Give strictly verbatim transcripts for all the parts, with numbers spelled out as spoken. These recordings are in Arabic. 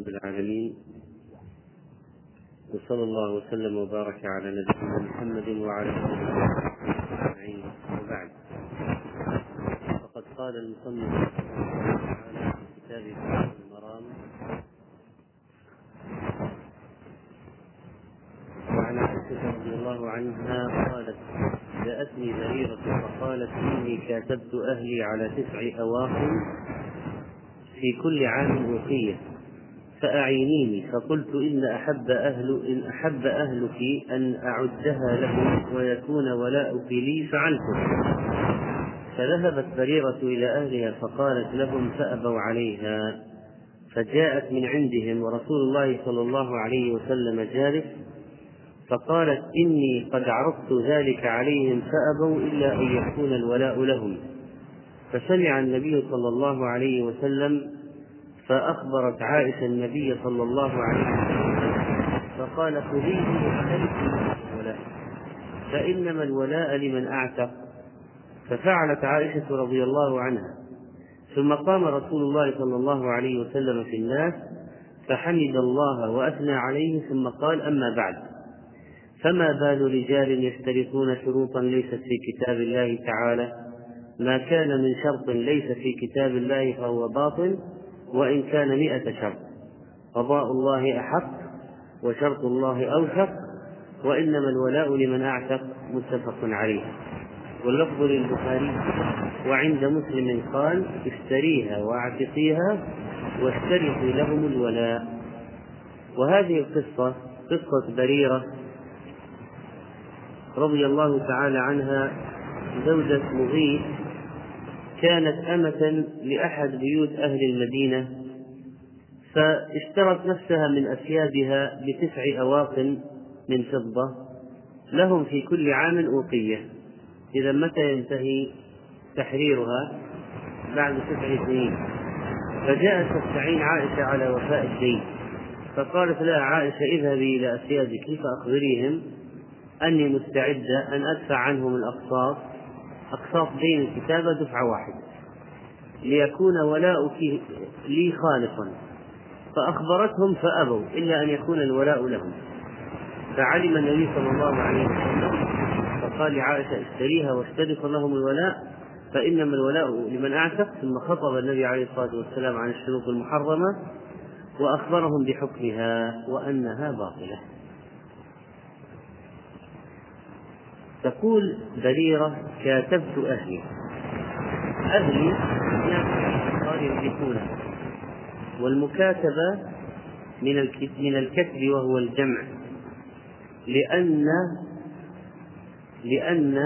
رب العالمين، وصلى الله وسلم وبارك على نبينا محمد وعلى اله وصحبه اجمعين، وبعد. فقد قال المصنف رحمه الله تعالى في كتابه بلوغ المرام: وعن عائشة رضي الله عنها قالت: جاءتني بريرة فقالت: إني كاتبت أهلي على تسع أواخر في كل عام أوقية، فأعينيني. فقلت: إن أحب أهل إن أحب أهلك أن أعدها لكم ويكون ولاؤك لي فعلته. فذهبت بريرة إلى أهلها فقالت لهم، فأبوا عليها، فجاءت من عندهم ورسول الله صلى الله عليه وسلم جالس، فقالت: إني قد عرضت ذلك عليهم فأبوا إلا أن يكون الولاء لهم. فسمع النبي صلى الله عليه وسلم، فأخبرت عائشة النبي صلى الله عليه وسلم، فقال: خذيه وأعتقيه الولاء، فإنما الولاء لمن أعتق. ففعلت عائشة رضي الله عنها. ثم قام رسول الله صلى الله عليه وسلم في الناس فحمد الله وأثنى عليه، ثم قال: أما بعد، فما بال رجال يشترطون شروطا ليست في كتاب الله تعالى؟ ما كان من شرط ليس في كتاب الله فهو باطل، وإن كان مئة شرط. قضاء الله أحق، وشرط الله أوثق، وإنما الولاء لمن أعتق. متفق عليه. واللفظ للبخاري. وعند مسلم قال: اشتريها واعتقيها واشترطي لهم الولاء. وهذه القصة قصة بريرة رضي الله تعالى عنها، زوجة مغيث، كانت أمة لأحد بيوت أهل المدينة، فاشترت نفسها من أثيابها بتسع أواق من فضة لهم في كل عام أوقية. إذا متى ينتهي تحريرها؟ بعد تسع سنين. فجاءت تستعين عائشة على وفاء الدين، فقالت لها عائشة: اذهبي إلى أثيابك فأخبريهم أني مستعدة أن أدفع عنهم الأقساط، أقساط دين الكتابة دفعة واحدة، ليكون ولاؤك لي خالصا. فأخبرتهم فأبوا إلا أن يكون الولاء لهم. فعلم النبي صلى الله عليه وسلم فقال لعائشة: اشتريها واشترط لهم الولاء، فإنما الولاء لمن أعتق. ثم خطب النبي عليه الصلاة والسلام عن الشروط المحرمة، وأخبرهم بحكمها وأنها باطلة. تقول بريرة: كاتبت أهلي. أهلي يعني يملكونه، والمكاتبة من الكتب وهو الجمع، لأن لأن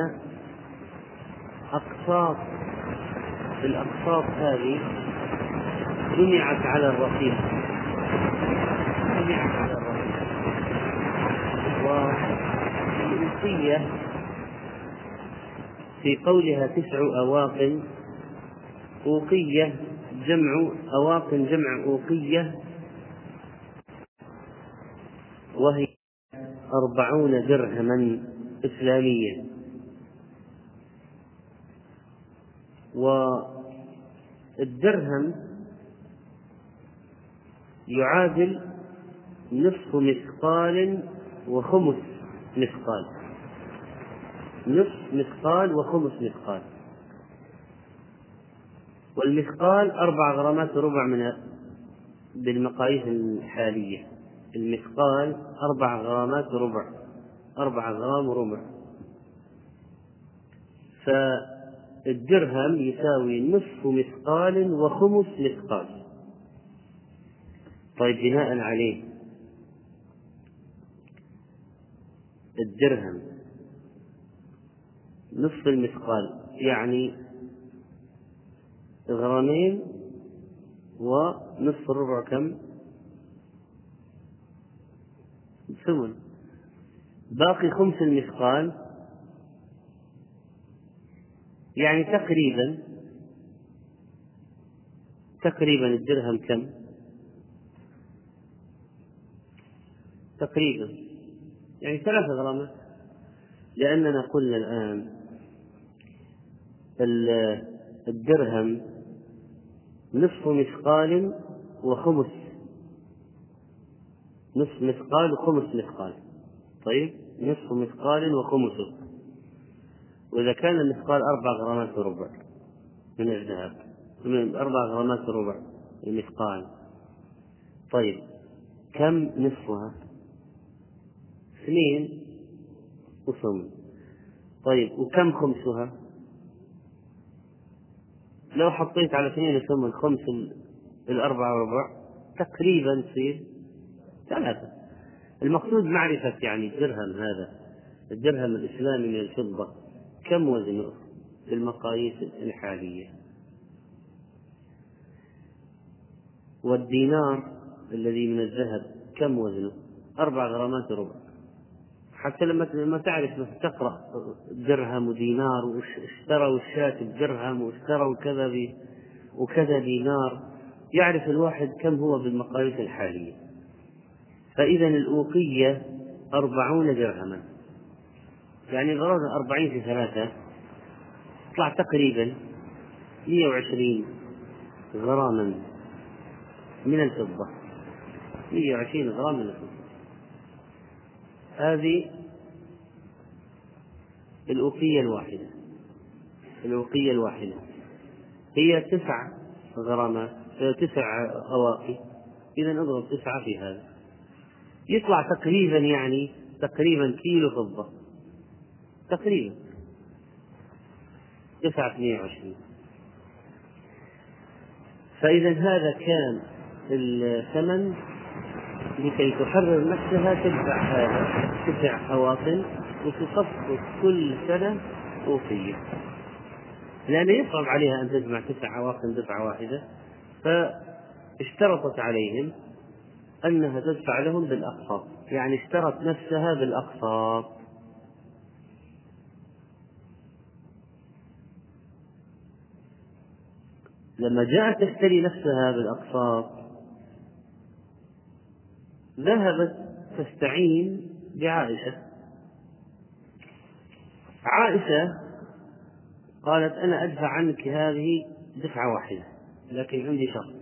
أقساط الأقساط هذه جمعت على الرقيق، جمعت على الرقيق، والوصية في قولها تسع أواق أوقية، جمع أواق جمع أوقية، وهي أربعون درهما إسلاميا. والدرهم يعادل نصف مثقال وخمس مثقال، نصف مثقال وخمس مثقال. والمثقال أربع غرامات وربع من بالمقاييس الحالية، المثقال أربع غرامات وربع، أربع غرام وربع. فالدرهم يساوي نصف مثقال وخمس مثقال. طيب، بناء عليه الدرهم نصف المثقال يعني غرامين، ونصف الربع كم؟ ثمن. باقي خمس المثقال يعني تقريبا تقريبا الدرهم كم؟ تقريبا يعني ثلاثة غرامات، لأننا قلنا الآن الدرهم نصف مثقال وخمس نصف مثقال وخمس مثقال. طيب نصف مثقال وخمسه، وإذا كان المثقال أربع غرامات وربع من الذهب، من أربع غرامات وربع المثقال، طيب كم نصفها؟ اثنين وثمن. طيب وكم خمسها؟ لو حطيت على اثنين وثمن خمس الأربعة وربع تقريبا تصير ثلاثة. المقصود معرفة يعني الدرهم، هذا الدرهم الإسلامي من الفضة كم وزنه في المقاييس الحالية، والدينار الذي من الذهب كم وزنه؟ أربع غرامات ربع. حتى لما تعرف تقرأ درهم ودينار واشتروا الشاة بدرهم واشتروا كذا وكذا دينار، يعرف الواحد كم هو بالمقاييس الحالية. فإذا الأوقية أربعون درهما، يعني غرامة أربعين في ثلاثة طلع تقريبا مئة وعشرين غراما من الفضة، مئة وعشرين غرام من الفضة. هذه الأوقية الواحدة، الأوقية الواحدة هي تسع غرامات، تسع أواقي. إذا نضرب تسعة في هذا يطلع تقريبا يعني تقريبا كيلو فضة، تقريبا تسعة اثنين وعشرين. فإذا هذا كان الثمن لكي تحرر نفسها، تدفع هذا تسع حواطن وتخصص كل سنة أوقية، لأن يصعب عليها أن تجمع تسع حواطن دفعة واحدة، فاشترطت عليهم أنها تدفع لهم بالأقساط، يعني اشترت نفسها بالأقساط. لما جاءت تشتري نفسها بالأقساط ذهبت تستعين بعائشة. عائشة قالت أنا أدفع عنك هذه دفعة واحدة، لكن عندي شرط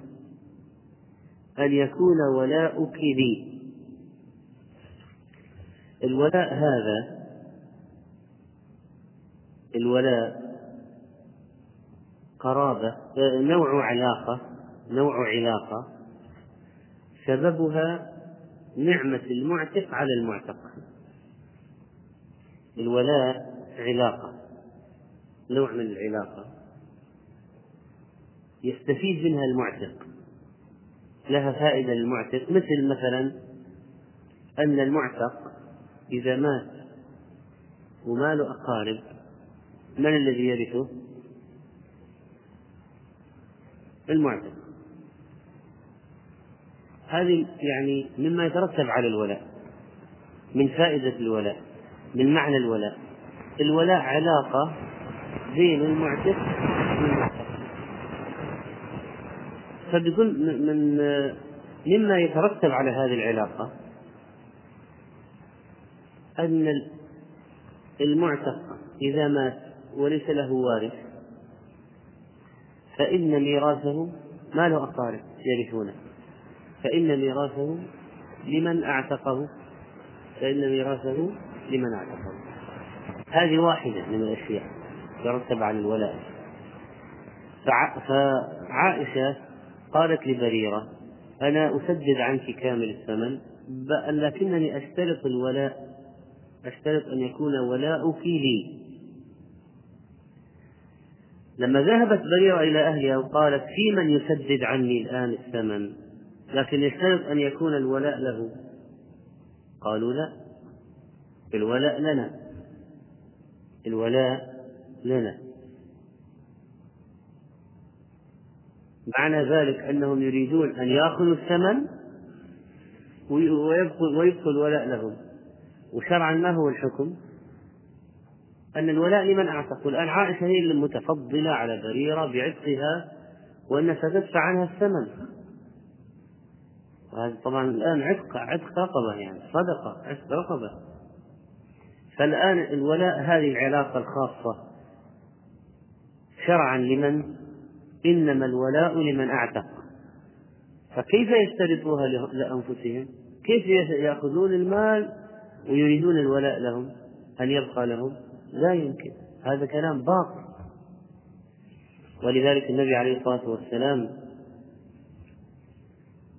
أن يكون ولاؤك لي. الولاء هذا، الولاء قرابة، نوع علاقة، نوع علاقة سببها نعمة المعتق على المعتق. الولاء علاقة، نوع من العلاقة يستفيد منها المعتق، لها فائدة للمعتق، مثل مثلا أن المعتق إذا مات وماله أقارب من الذي يرثه؟ المعتق. هذه يعني مما يترتب على الولاء من فائدة الولاء، من معنى الولاء. الولاء علاقة بين المعتق والمعتق، فبكل من مما يترتب على هذه العلاقة أن المعتق إذا مات وليس له وارث فإن ميراثه ما له أقارب يرثونه، فإن ميراثه لمن أعتقه، فإن ميراثه لمن أعتقه. هذه واحدة من الأشياء يرتب على الولاء. فعائشة قالت لبريرة أنا أسدد عنك كامل الثمن، لكنني أشترط الولاء، أشترط أن يكون ولاؤك لي. لما ذهبت بريرة إلى أهلها وقالت في من يسدد عني الآن الثمن، لكن يشترط أن يكون الولاء له، قالوا لا، الولاء لنا، الولاء لنا. معنى ذلك أنهم يريدون أن يأخذوا الثمن ويبقى الولاء لهم. وشرعا ما هو الحكم؟ أن الولاء لمن أعتقوا. الآن عائشة هي المتفضلة على بريرة بعتقها وأن ستدفع عنها الثمن، وهذا طبعا الآن عتق، عتق رقبة يعني صدقة، عتق رقبة. فالآن الولاء هذه العلاقة الخاصة شرعا لمن؟ إنما الولاء لمن أعتق. فكيف يشترطوها لأنفسهم؟ كيف يأخذون المال ويريدون الولاء لهم أن يبقى لهم؟ لا يمكن، هذا كلام باطل. ولذلك النبي عليه الصلاة والسلام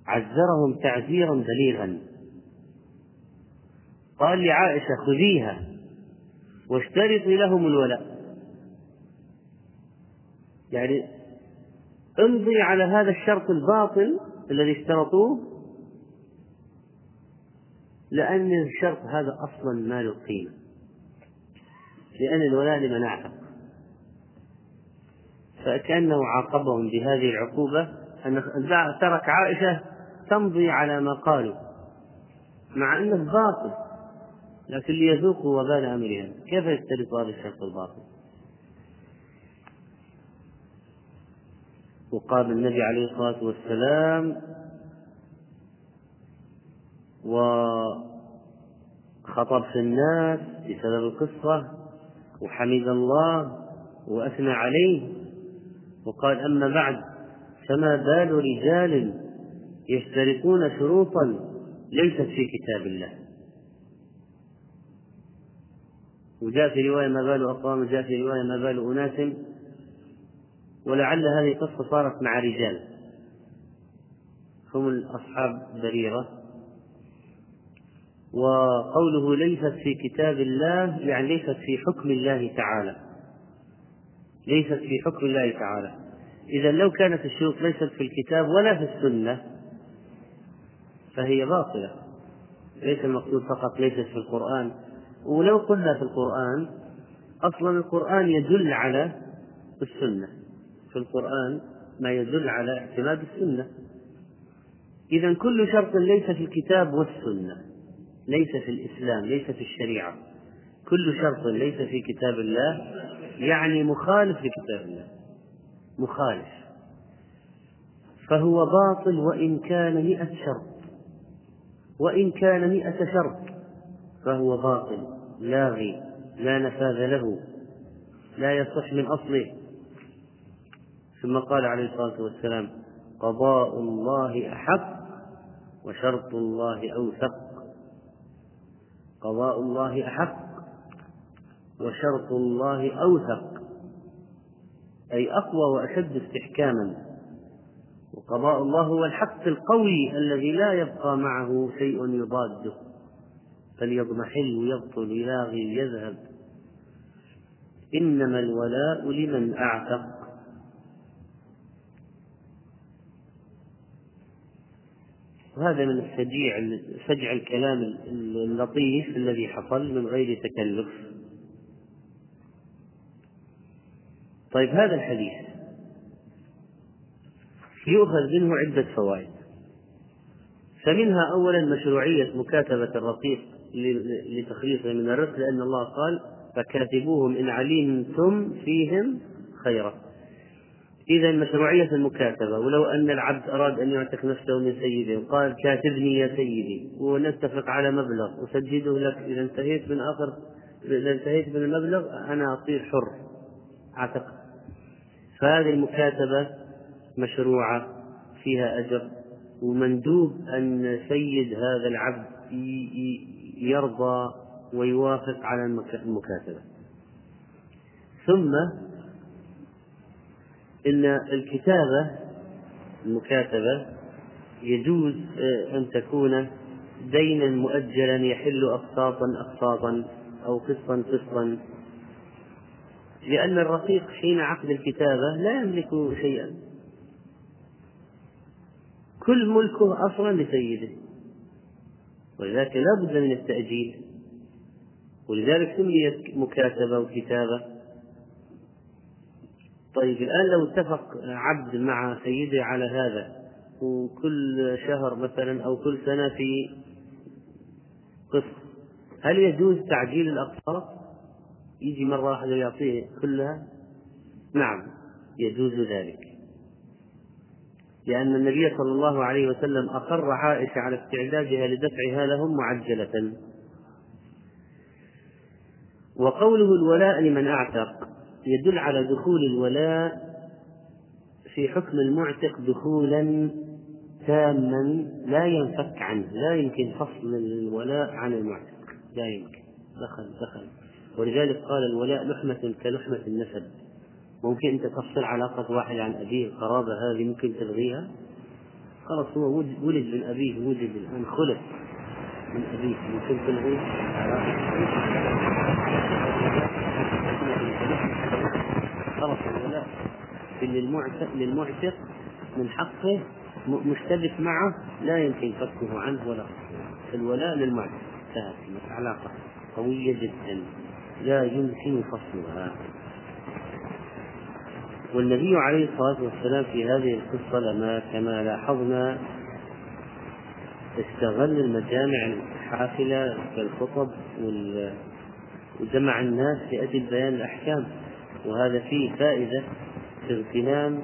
عذرهم تعذيرا بليغا، قال لعائشة خذيها واشترطي لهم الولاء، يعني امضي على هذا الشرط الباطل الذي اشترطوه، لأن الشرط هذا أصلا ما له قيمة، لأن الولاء لمن أعتق. فكأنه عاقبهم بهذه العقوبة أن ترك عائشة تمضي على ما قالوا مع أنه باطل، لكن ليذوقوا وبال أمرهم. كيف يختلف هذا الشرط الباطل؟ وقال النبي عليه الصلاة والسلام وخطب في الناس بسبب القصة، وحمد الله وأثنى عليه، وقال أما بعد فما بال رجال يشترطون شروطا ليست في كتاب الله. وجاء في رواية ما بال أقوام، وجاء في رواية ما بال أناس، ولعل هذه القصة صارت مع رجال هم أصحاب بريرة. وقوله ليست في كتاب الله يعني ليست في حكم الله تعالى، ليست في حكم الله تعالى. إذا لو كانت الشروط ليست في الكتاب ولا في السنة فهي باطلة، ليس المقصود فقط ليست في القرآن. ولو قلنا في القرآن، أصلا القرآن يدل على السنة، في القرآن ما يدل على اعتماد السنة. إذا كل شرط ليس في الكتاب والسنة، ليس في الإسلام، ليس في الشريعة، كل شرط ليس في كتاب الله يعني مخالف لكتاب الله، مخالف، فهو باطل وإن كان مئة شرط، وإن كان مئة شرط فهو باطل لاغي لا نفاذ له، لا يصح من أصله. ثم قال عليه الصلاة والسلام قضاء الله أحق وشرط الله أوثق، قضاء الله أحق وشرط الله أوثق، أي أقوى وأشد استحكاما. وقضاء الله هو الحق القوي الذي لا يبقى معه شيء يضاده، فليضمحل يبطل يلاغي يذهب. إنما الولاء لمن أعتق. وهذا من السجيع سجع الكلام اللطيف الذي حصل من غير تكلف. طيب، هذا الحديث يؤخذ منه عدة فوائد، فمنها أولا مشروعية مكاتبة الرقيق لتخليصه من الرق، لأن الله قال فكاتبوهم إن علمتم فيهم خيرا. إذا مشروعية المكاتبة، ولو أن العبد أراد أن يعتق نفسه من سيده قال كاتبني يا سيدي ونتفق على مبلغ وسجده لك، إذا انتهيت من آخر إذا انتهيت من المبلغ أنا أصير حر أعتق. فهذه المكاتبة مشروعة فيها أجر، ومندوب أن سيد هذا العبد يرضى ويوافق على المكاتبة. ثم إن الكتابة المكاتبة يجوز أن تكون دينا مؤجلا يحل أقساطا أقساطا أو قسطا قسطا، لأن الرقيق حين عقد الكتابة لا يملك شيئا، كل ملكه أصلا لسيده، ولذلك لا بد من التأجيل، ولذلك سميت مكاتبة وكتابة. طيب، الآن لو اتفق عبد مع سيده على هذا، وكل شهر مثلا أو كل سنة في قسط، هل يجوز تعجيل الأقساط؟ يجي مرة واحدة يعطيه كلها؟ نعم يجوز ذلك، لأن النبي صلى الله عليه وسلم أقر عائشة على استعدادها لدفعها لهم معجلة. وقوله الولاء لمن أعتق يدل على دخول الولاء في حكم المعتق دخولا تاما لا ينفك عنه، لا يمكن فصل الولاء عن المعتق، لا يمكن، دخل دخل. ولذلك قال الولاء لحمة كلحمة النسب، ممكن أنت تفصل علاقة واحد عن أبيه، القرابة هذه ممكن تلغيها، خلاص هو ولد من أبيه، ولد الآن خلق من أبيه، ممكن تلغي خلاص. الولاء للمعتق من حقه مشتبك معه لا يمكن فكه عنه ولا خلاص. الولاء للمعتق سهل، علاقة قوية جدا لا يمكن فصلها. والنبي عليه الصلاة والسلام في هذه القصة لما كما لاحظنا استغل المجامع الحافلة كالخطب وجمع الناس لأجل بيان الأحكام، وهذا فيه فائدة في اغتنام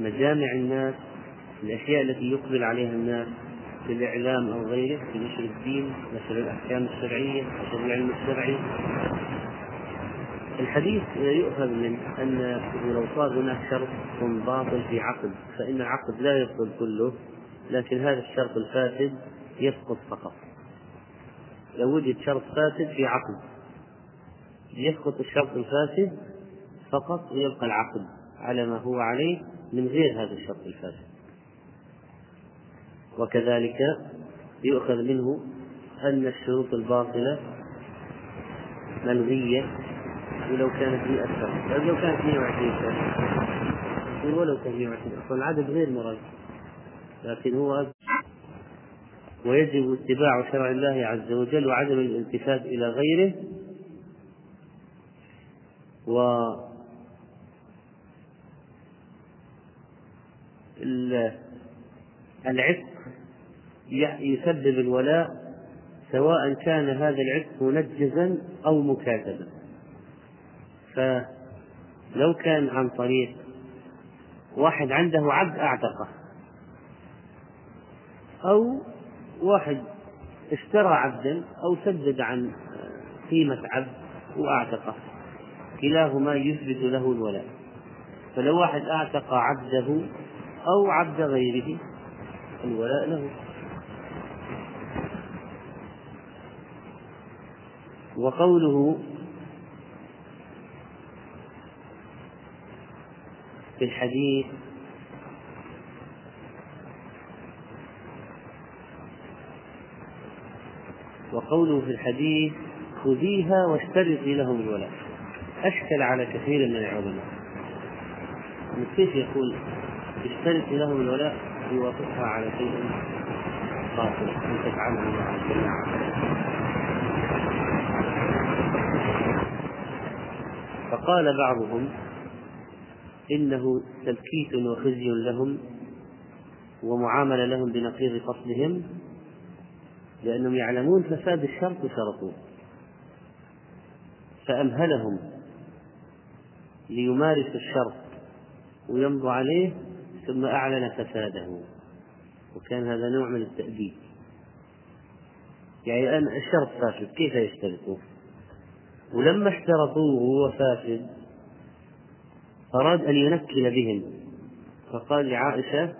مجامع الناس، الأشياء التي يقبل عليها الناس في الإعلام أو غيره، في نشر الدين، نشر الأحكام الشرعية، نشر العلم الشرعي. الحديث يؤخذ من أن لو صار هناك شرط باطل في عقد فإن العقد لا يبطل كله، لكن هذا الشرط الفاسد يسقط فقط. لو وجد شرط فاسد في عقد يسقط الشرط الفاسد فقط ويبقى العقد على ما هو عليه من غير هذا الشرط الفاسد. وكذلك يؤخذ منه أن الشروط الباطلة ملغية ولو كانت مئة شرط، لو كانت مئة وعشرين شرط ولو كانت مئة وعشرين، أصلا العدد غير مراد، لكن هو. ويجب اتباع شرع الله عز وجل وعدم الالتفات إلى غيره، و العتق يسبب الولاء سواء كان هذا العتق منجزا أو مكاتبا. فلو كان عن طريق واحد عنده عبد أعتقه، أو واحد اشترى عبدا أو سدد عن قيمة عبد وأعتقه، كلاهما يثبت له الولاء. فلو واحد أعتق عبده أو عبد غيره الولاء له. وقوله في الحديث وقوله في الحديث خذيها واشترطي لهم الولاء، أشكل على كثير من العلماء. كيف يقول اشترطي لهم الولاء يوافقها على شيء باطل أن تفعله مع الجماعة؟ فقال بعضهم إنه تلكيت وخزي لهم ومعاملة لهم بنقيض قصدهم، لأنهم يعلمون فساد الشرط وشرطوه، فأمهلهم ليمارسوا الشرط ويمضوا عليه، ثم أعلن فساده، وكان هذا نوع من التأديب. يعني الآن الشرط فاسد كيف يشترطوه؟ ولما اشترطوه وهو فاسد أراد أن ينكل بهم، فقال لعائشة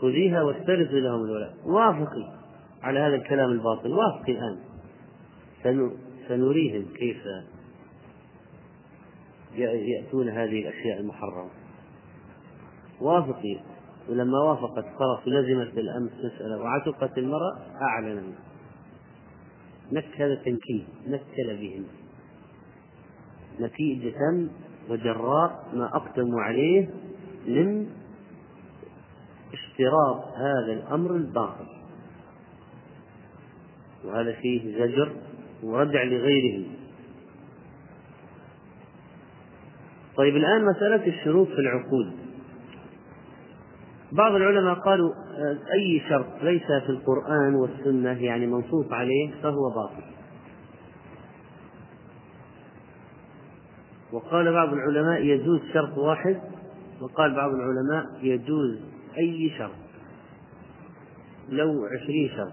خذيها واشترطي لهم الولاء، وافقي على هذا الكلام الباطل، وافقي الآن، سنريهم كيف يأتون هذه الأشياء المحرمة، وافقي. ولما وافقت خلاص لزمت بالأمس مسألة وعتقت المرأة أعلن نك، هذا تنكيل، نكل بهم نتيجة وجراء ما أقدموا عليه من اشتراط هذا الأمر الباطل، وهذا فيه زجر وردع لغيره. طيب الآن مسألة الشروط في العقود، بعض العلماء قالوا أي شرط ليس في القرآن والسنة يعني منصوص عليه فهو باطل، وقال بعض العلماء يجوز شرط واحد، وقال بعض العلماء يجوز أي شرط لو عشرين شرط.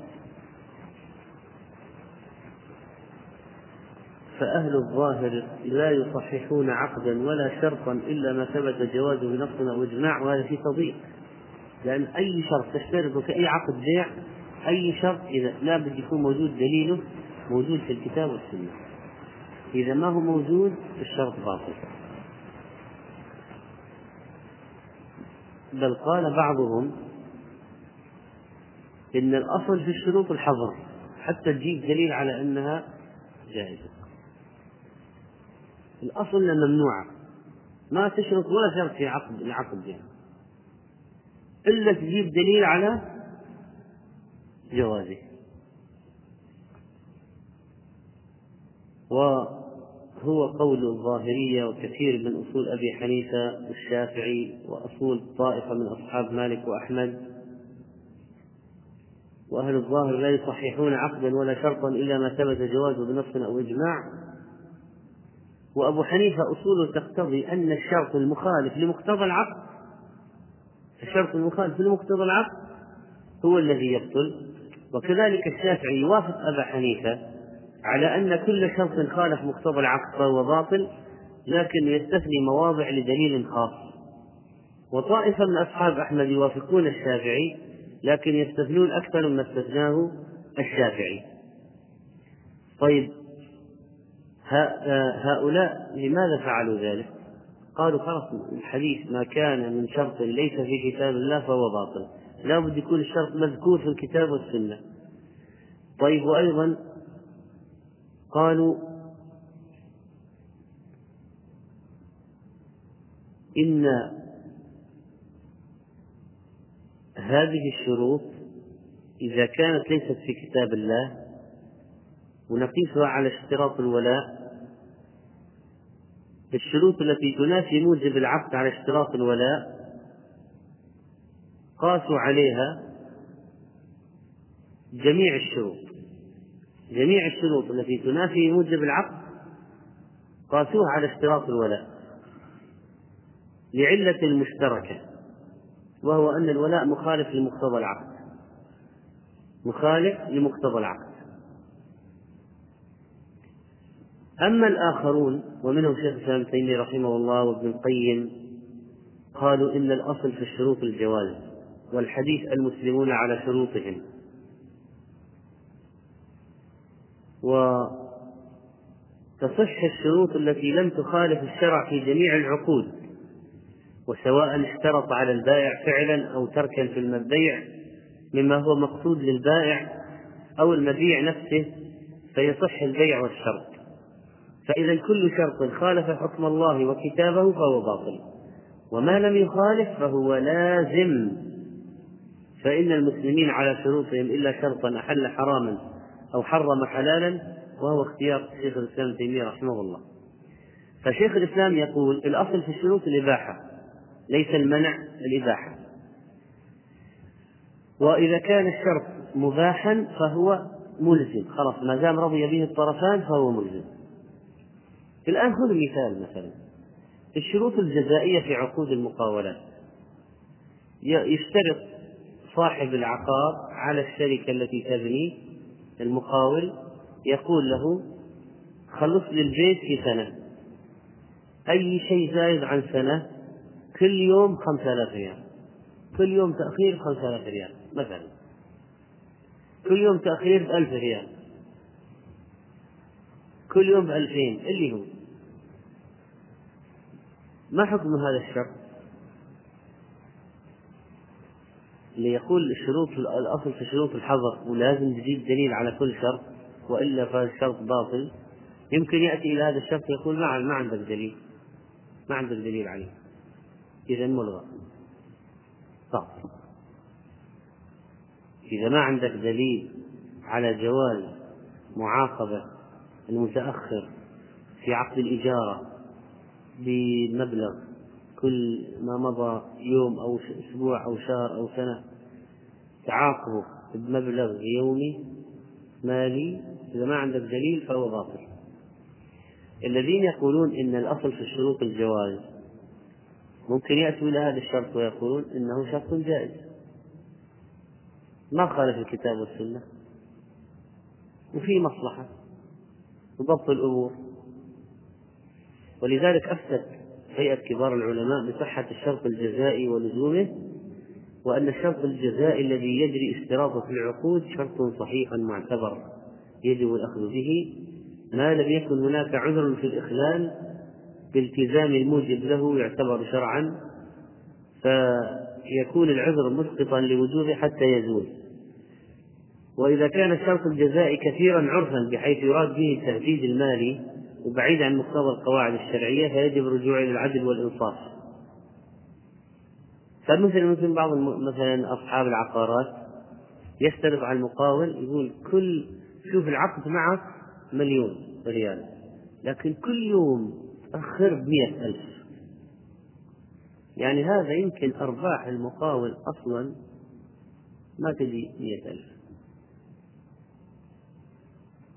فأهل الظاهر لا يصححون عقدا ولا شرطا إلا ما ثبت جوازه بنص أو إجماع، وهذا في تضييق، لأن أي شرط تفترضه في أي عقد بيع، أي شرط إذا لابد يكون موجود دليله موجود في الكتاب والسنة، إذا ما هو موجود الشرط باطل. بل قال بعضهم إن الأصل في الشروط الحظر حتى تجيب دليل على أنها جائزة، الأصل أنها ممنوعة، ما تشرط ولا شرط في عقد العقد يعني إلا تجيب دليل على جوازه. وهو قول الظاهرية وكثير من أصول أبي حنيفة والشافعي وأصول طائفة من أصحاب مالك وأحمد، وأهل الظاهر لا يصححون عقدا ولا شرطا إلا ما ثبت جوازه بنص أو إجماع. وأبو حنيفة أصوله تقتضي أن الشرط المخالف لمقتضى العقد، الشرط المخالف لمقتضى العقد هو الذي يبطل. وكذلك الشافعي يوافق أبا حنيفة على أن كل شرط خالف مقتضى العقد فهو باطل، لكن يستثني مواضع لدليل خاص. وطائفة من أصحاب أحمد يوافقون الشافعي لكن يستثنون أكثر مما استثناه الشافعي. طيب هؤلاء لماذا فعلوا ذلك؟ قالوا خلاص الحديث ما كان من شرط ليس في كتاب الله فهو باطل، لا بد يكون الشرط مذكور في الكتاب والسنة. طيب وأيضا قالوا إن هذه الشروط إذا كانت ليست في كتاب الله ونقيسها على اشتراط الولاء، الشروط التي تنافي موجب العقد على اشتراط الولاء قاسوا عليها جميع الشروط، جميع الشروط التي تنافي موجب العقد قاسوها على اشتراط الولاء لعلة المشتركة، وهو أن الولاء مخالف لمقتضى العقد، مخالف لمقتضى العقد. أما الآخرون ومنهم شيخ الإسلام ابن تيمية رحمه الله وابن القيم، قالوا إن الأصل في الشروط الجواز، والحديث المسلمون على شروطهم. وتصح الشروط التي لم تخالف الشرع في جميع العقود، وسواء اشترط على البائع فعلا أو تركا في المبيع مما هو مقصود للبائع أو المبيع نفسه، فيصح البيع والشرط. فإذا كل شرط خالف حكم الله وكتابه فهو باطل، وما لم يخالف فهو لازم. فإن المسلمين على شروطهم إلا شرطا أحل حراما أو حرم حلالا، وهو اختيار شيخ الإسلام ابن تيمية رحمه الله. فشيخ الإسلام يقول الأصل في الشروط الإباحة ليس المنع، الإباحة. وإذا كان الشرط مباحا فهو ملزم، خلاص ما دام رضي به الطرفان فهو ملزم. الآن خذ مثال، مثلا الشروط الجزائية في عقود المقاولات، يشترط صاحب العقار على الشركة التي تبني المقاول، يقول له خلص لي البيت في سنة، أي شيء زايد عن سنة كل يوم خمسة آلاف ريال، كل يوم تأخير خمسة آلاف ريال مثلا، كل يوم تأخير ألف ريال، كل يوم بألفين، اللي هو ما حكم هذا الشرط؟ ليقول الشروط الأصل في شروط الحظر ولازم تجيب دليل على كل شرط وإلا فهذا الشرط باطل، يمكن يأتي إلى هذا الشرط يقول ما عندك دليل، ما عندك دليل عليه، إذا ملغى باطل. إذا ما عندك دليل على جواز معاقبة المتأخر في عقد الإجارة بمبلغ كل ما مضى يوم أو أسبوع أو شهر أو سنة تعاقبه بمبلغ يومي مالي، إذا ما عندك دليل فهو باطل. الذين يقولون إن الأصل في الشروط الجواز ممكن يأتوا إلى هذا الشرط ويقولون إنه شرط جائز ما خالف الكتاب والسنة وفيه مصلحة وضبط الأمور. ولذلك أفتت هيئة كبار العلماء بصحة الشرط الجزائي ولزومه وأن الشرط الجزائي الذي يجري اشتراطه في العقود شرط صحيح معتبر يجب الأخذ به ما لم يكن هناك عذر في الإخلال بالتزام الموجب له يعتبر شرعا، فيكون العذر مسقطا لوجوده حتى يزول. وإذا كان الشرط الجزائي كثيرا عرفا بحيث يراد به التهديد المالي وبعيد عن مقتضى القواعد الشرعية فيجب الرجوع إلى العدل والإنصاف. فمثل مثل بعض مثلا أصحاب العقارات يشترط على المقاول، يقول كل شوف العقد معك مليون ريال لكن كل يوم تأخر بمئة ألف، يعني هذا يمكن أرباح المقاول أصلا ما تجي مئة ألف،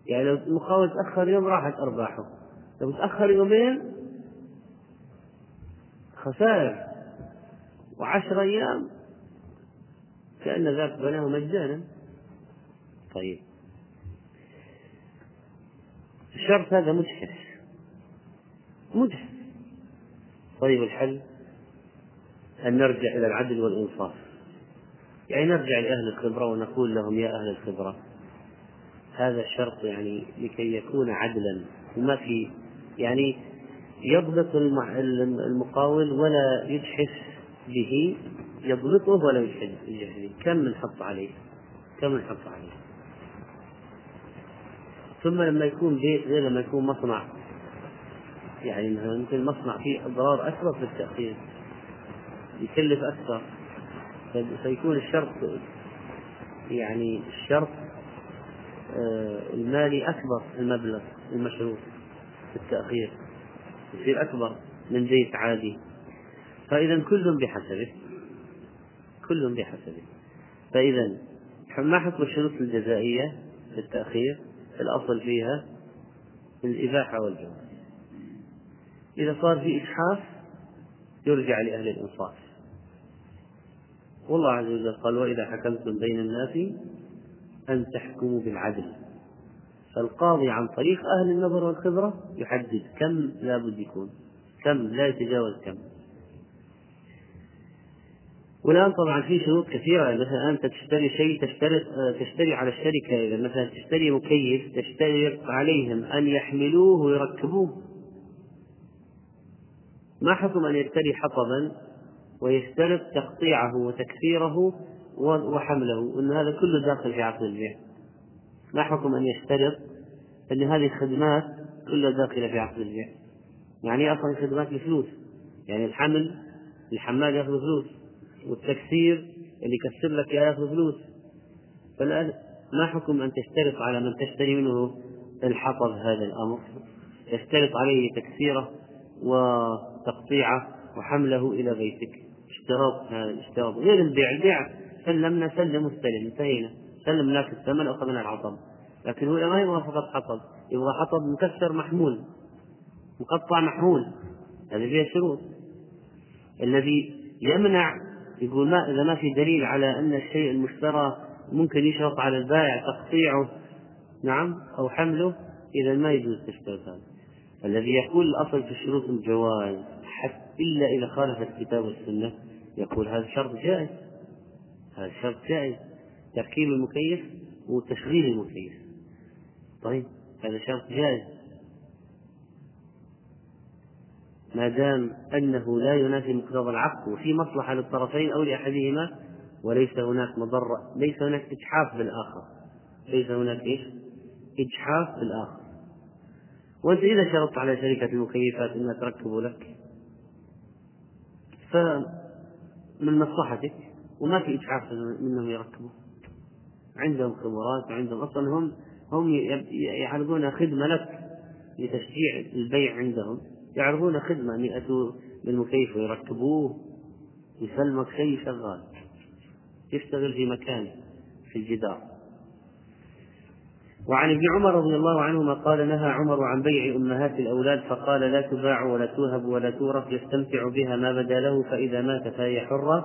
يعني لو المقاول تأخر يوم راحت أرباحه، لو تأخر يومين خسارة، وعشر أيام كأن ذاك بناه مجانا. طيب الشرط هذا مجحف مجحف. طيب الحل أن نرجع إلى العدل والإنصاف، يعني نرجع لأهل الخبرة ونقول لهم يا أهل الخبرة هذا الشرط يعني لكي يكون عدلا وما في يعني يضبط المقاول ولا يجحف به، يضبطه ولا يجحف. كم نحط عليه كم نحط عليه ثم لما يكون بيت غير لما يكون مصنع، يعني ممكن مصنع فيه أضرار أكبر في التأخير يكلف أكثر، فيكون الشرط يعني الشرط المالي أكبر المبلغ المشروط في التأخير يصير أكبر من بيت عادي. فإذا كل بحسبه كل بحسبه. فإذا ما حكم الشروط الجزائية في التأخير؟ الأصل فيها الإباحة والجواز. إذا صار في إجحاف يرجع لأهل الإنصاف. والله عز وجل قال وإذا حكمتم بين الناس أن تحكموا بالعدل. فالقاضي عن طريق أهل النظر والخبرة يحدد كم لا بد يكون، كم لا يتجاوز كم. والآن طبعا في شروط كثيرة، مثلا أنت تشتري شيء تشتري, تشتري على الشركة، إذا مثلا تشتري مكيف تشتري عليهم أن يحملوه ويركبوه. ما حكم أن يشتري حطبا ويشترط تقطيعه وتكسيره وحمله وأن هذا كله داخل في عقد البيع؟ ما حكم أن يشترط أن هذه الخدمات كلها داخلة في عقد البيع؟ يعني أصلا الخدمات بفلوس، يعني الحمل الحمال يأخذ فلوس والتكسير اللي يكسر لك يأخذ فلوس. فالآن ما حكم أن تشترط على من تشتري منه الحطب هذا الأمر يشترط عليه تكسيره وتقطيعه وحمله إلى بيتك؟ اشتراط هذا الاشتراط غير البيع. البيع سلمنا سلم السلم انتهينا، سلم لك الثمن أخذنا العطب، لكن هو ما يبغى فقط حطب، يبغى حطب مكسر محمول مقطع محمول. هذا فيها شروط. الذي يمنع يقول ما إذا ما في دليل على أن الشيء المشترى ممكن يشرط على البائع تقطيعه نعم أو حمله، إذا ما يجوز تشترط هذا. الذي يقول الأصل في الشروط الجواز حتى إلا إذا خالف الكتاب والسنة يقول هذا شرط جائز، هذا شرط جائز تركيب المكيف وتشغيل المكيف. طيب هذا شرط جائز ما دام أنه لا ينافي مقتضى العقد وفي مصلحة للطرفين أو لأحدهما وليس هناك مضرة، ليس هناك إجحاف بالآخر، ليس هناك إيش إجحاف بالآخر. وأنت إذا شرطت على شركة المكيفات أنها تركب لك فمن مصلحتك وما في إجحاف منهم يركبوا، عندهم خبرات وعندهم أصلا هم هم يعرضون خدمة لك لتشجيع البيع، عندهم يعرضون خدمة أن يأتوا بالمكيف ويركبوه يسلمك شيء شغال يشتغل في مكانه في الجدار. وعن ابن عمر رضي الله عنهما قال نهى عمر عن بيع أمهات الأولاد فقال لا تباع ولا توهب ولا تورث يستمتع بها ما بدا له فإذا مات فهي حرة.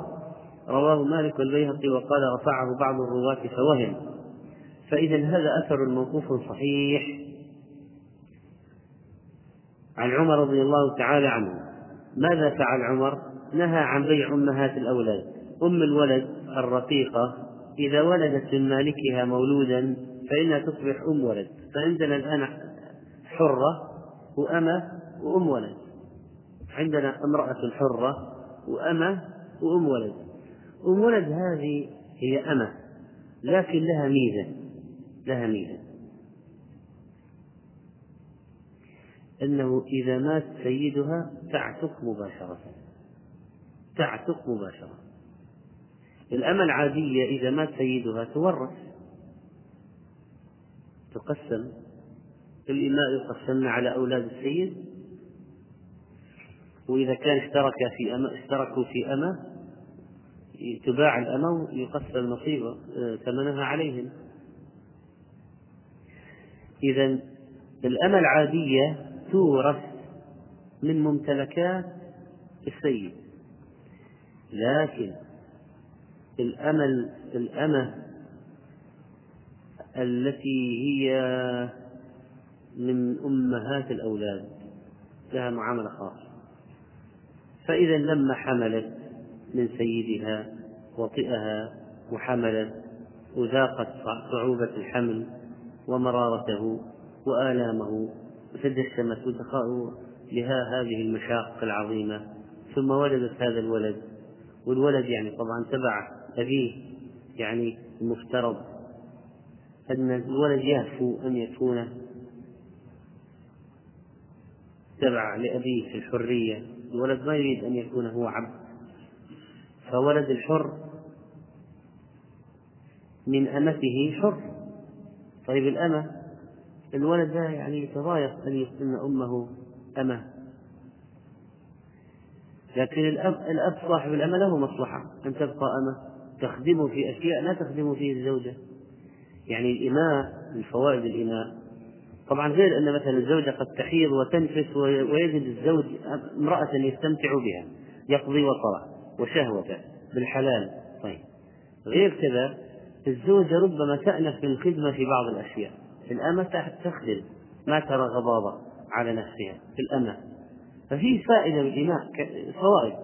رواه مالك والبيهقي وقال رفعه بعض الرواة فوهم. فإذا هذا أثر موقوف صحيح عن عمر رضي الله تعالى عنه. ماذا فعل عمر؟ نهى عن بيع أمهات الأولاد أم الولد الرقيقة إذا ولدت من مالكها مولودا فإنها تصبح أم ولد، فعندنا الآن حرة وأمة وأم ولد، عندنا امرأة حرة وأمة وأم ولد. أم ولد هذه هي أمة، لكن لها ميزة، لها ميزة أنه إذا مات سيدها تعتق مباشرة، تعتق مباشرة. الأمة العادية إذا مات سيدها تورث، تقسم، الإماء يقسمن على أولاد السيد، وإذا كان اشترك في أمة، اشتركوا في أمة تباع الأمة ويقسم نصيبه ثمنها عليهم. إذا الأمة العادية تورث من ممتلكات السيد، لكن الأمة الأمة التي هي من أمهات الأولاد لها معاملة خاصة. فإذا لما حملت من سيدها وطئها وحملت وذاقت صعوبة الحمل ومرارته وآلامه وتدشمت وتخاء لها هذه المشاق العظيمة، ثم ولدت هذا الولد، والولد يعني طبعا تبع أبيه، يعني المفترض أن الولد يهفو أن يكون تبع لأبيه في الحرية، الولد ما يريد أن يكون هو عبد، فولد الحر من أمته حر. طيب الأمة الولد ده يعني يتضايق أن أمه أمه، لكن الأب, الأب صاحب الأمة له مصلحة أن تبقى أمة تخدمه في أشياء لا تخدمه فيه الزوجة، يعني الإماء من فوائد الإماء طبعا غير أن مثلا الزوجة قد تحيض وتنفس ويجد الزوج امرأة يستمتع بها يقضي وطره وشهوته بالحلال، طيب غير كذا الزوجة ربما تأنف من الخدمة في بعض الأشياء، الأمة تخدم ما ترى غضاضة على نفسها في الأمة، ففي فائدة بالإماء فوائد.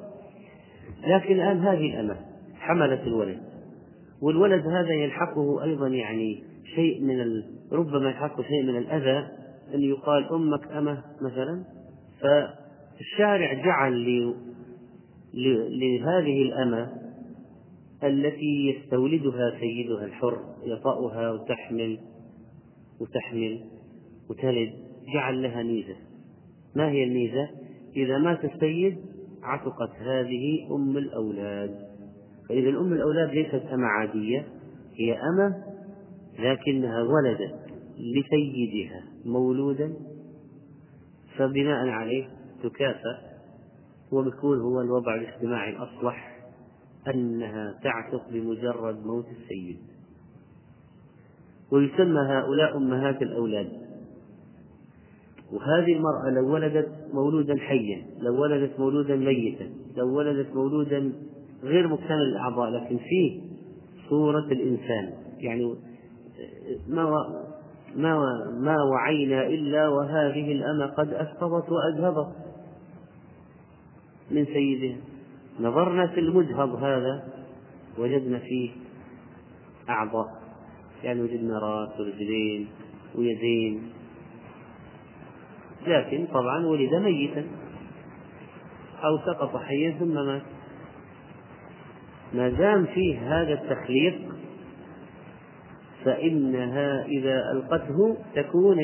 لكن الآن هذه الأمة حملت الولد، والولد هذا يلحقه أيضا يعني شيء من ال... ربما يلحقه شيء من الأذى، أن يقال أمك أمة مثلا، فالشارع جعل ل... ل... لهذه الأمة التي يستولدها سيدها الحر يطأها وتحمل وتحمل وتلد، جعل لها ميزة. ما هي الميزة؟ إذا مات السيد عتقت هذه أم الأولاد، فإذا الأم الأولاد ليست أمة عادية، هي أمة لكنها ولدت لسيدها مولودا، فبناء عليه تكافأ، وبكون هو الوضع الاجتماعي الأصلح أنها تعتق بمجرد موت السيد، ويسمى هؤلاء أمهات الأولاد. وهذه المرأة لو ولدت مولودا حيا، لو ولدت مولودا ميتا، لو ولدت مولودا غير مكتمل الأعضاء لكن فيه صورة الإنسان، يعني ما ما ما وعينا إلا وهذه الأمة قد أسقطت وأذهبت من سيدها، نظرنا في المذهب هذا وجدنا فيه أعضاء، يعني وجدنا رأس ورجلين ويدين، لكن طبعا ولد ميتا أو سقط حيا ثم مات. ما دام فيه هذا التخليق فإنها إذا ألقته تكون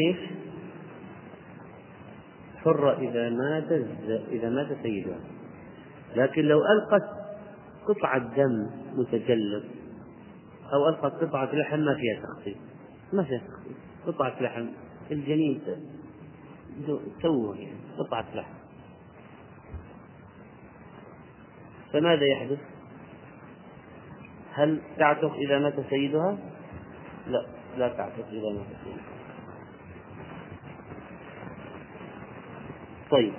حرة إذا مات إذا مات سيدها، لكن لو ألقت قطعة دم متجلد أو ألقت قطعة لحم ما فيها تخصيص، ما فيها تخصيص، قطعة لحم الجنين تسوه يعني قطعة لحم، فماذا يحدث؟ هل تعتق إذا مات سيدها؟ لا، لا تعتق إذا مات سيدها. طيب،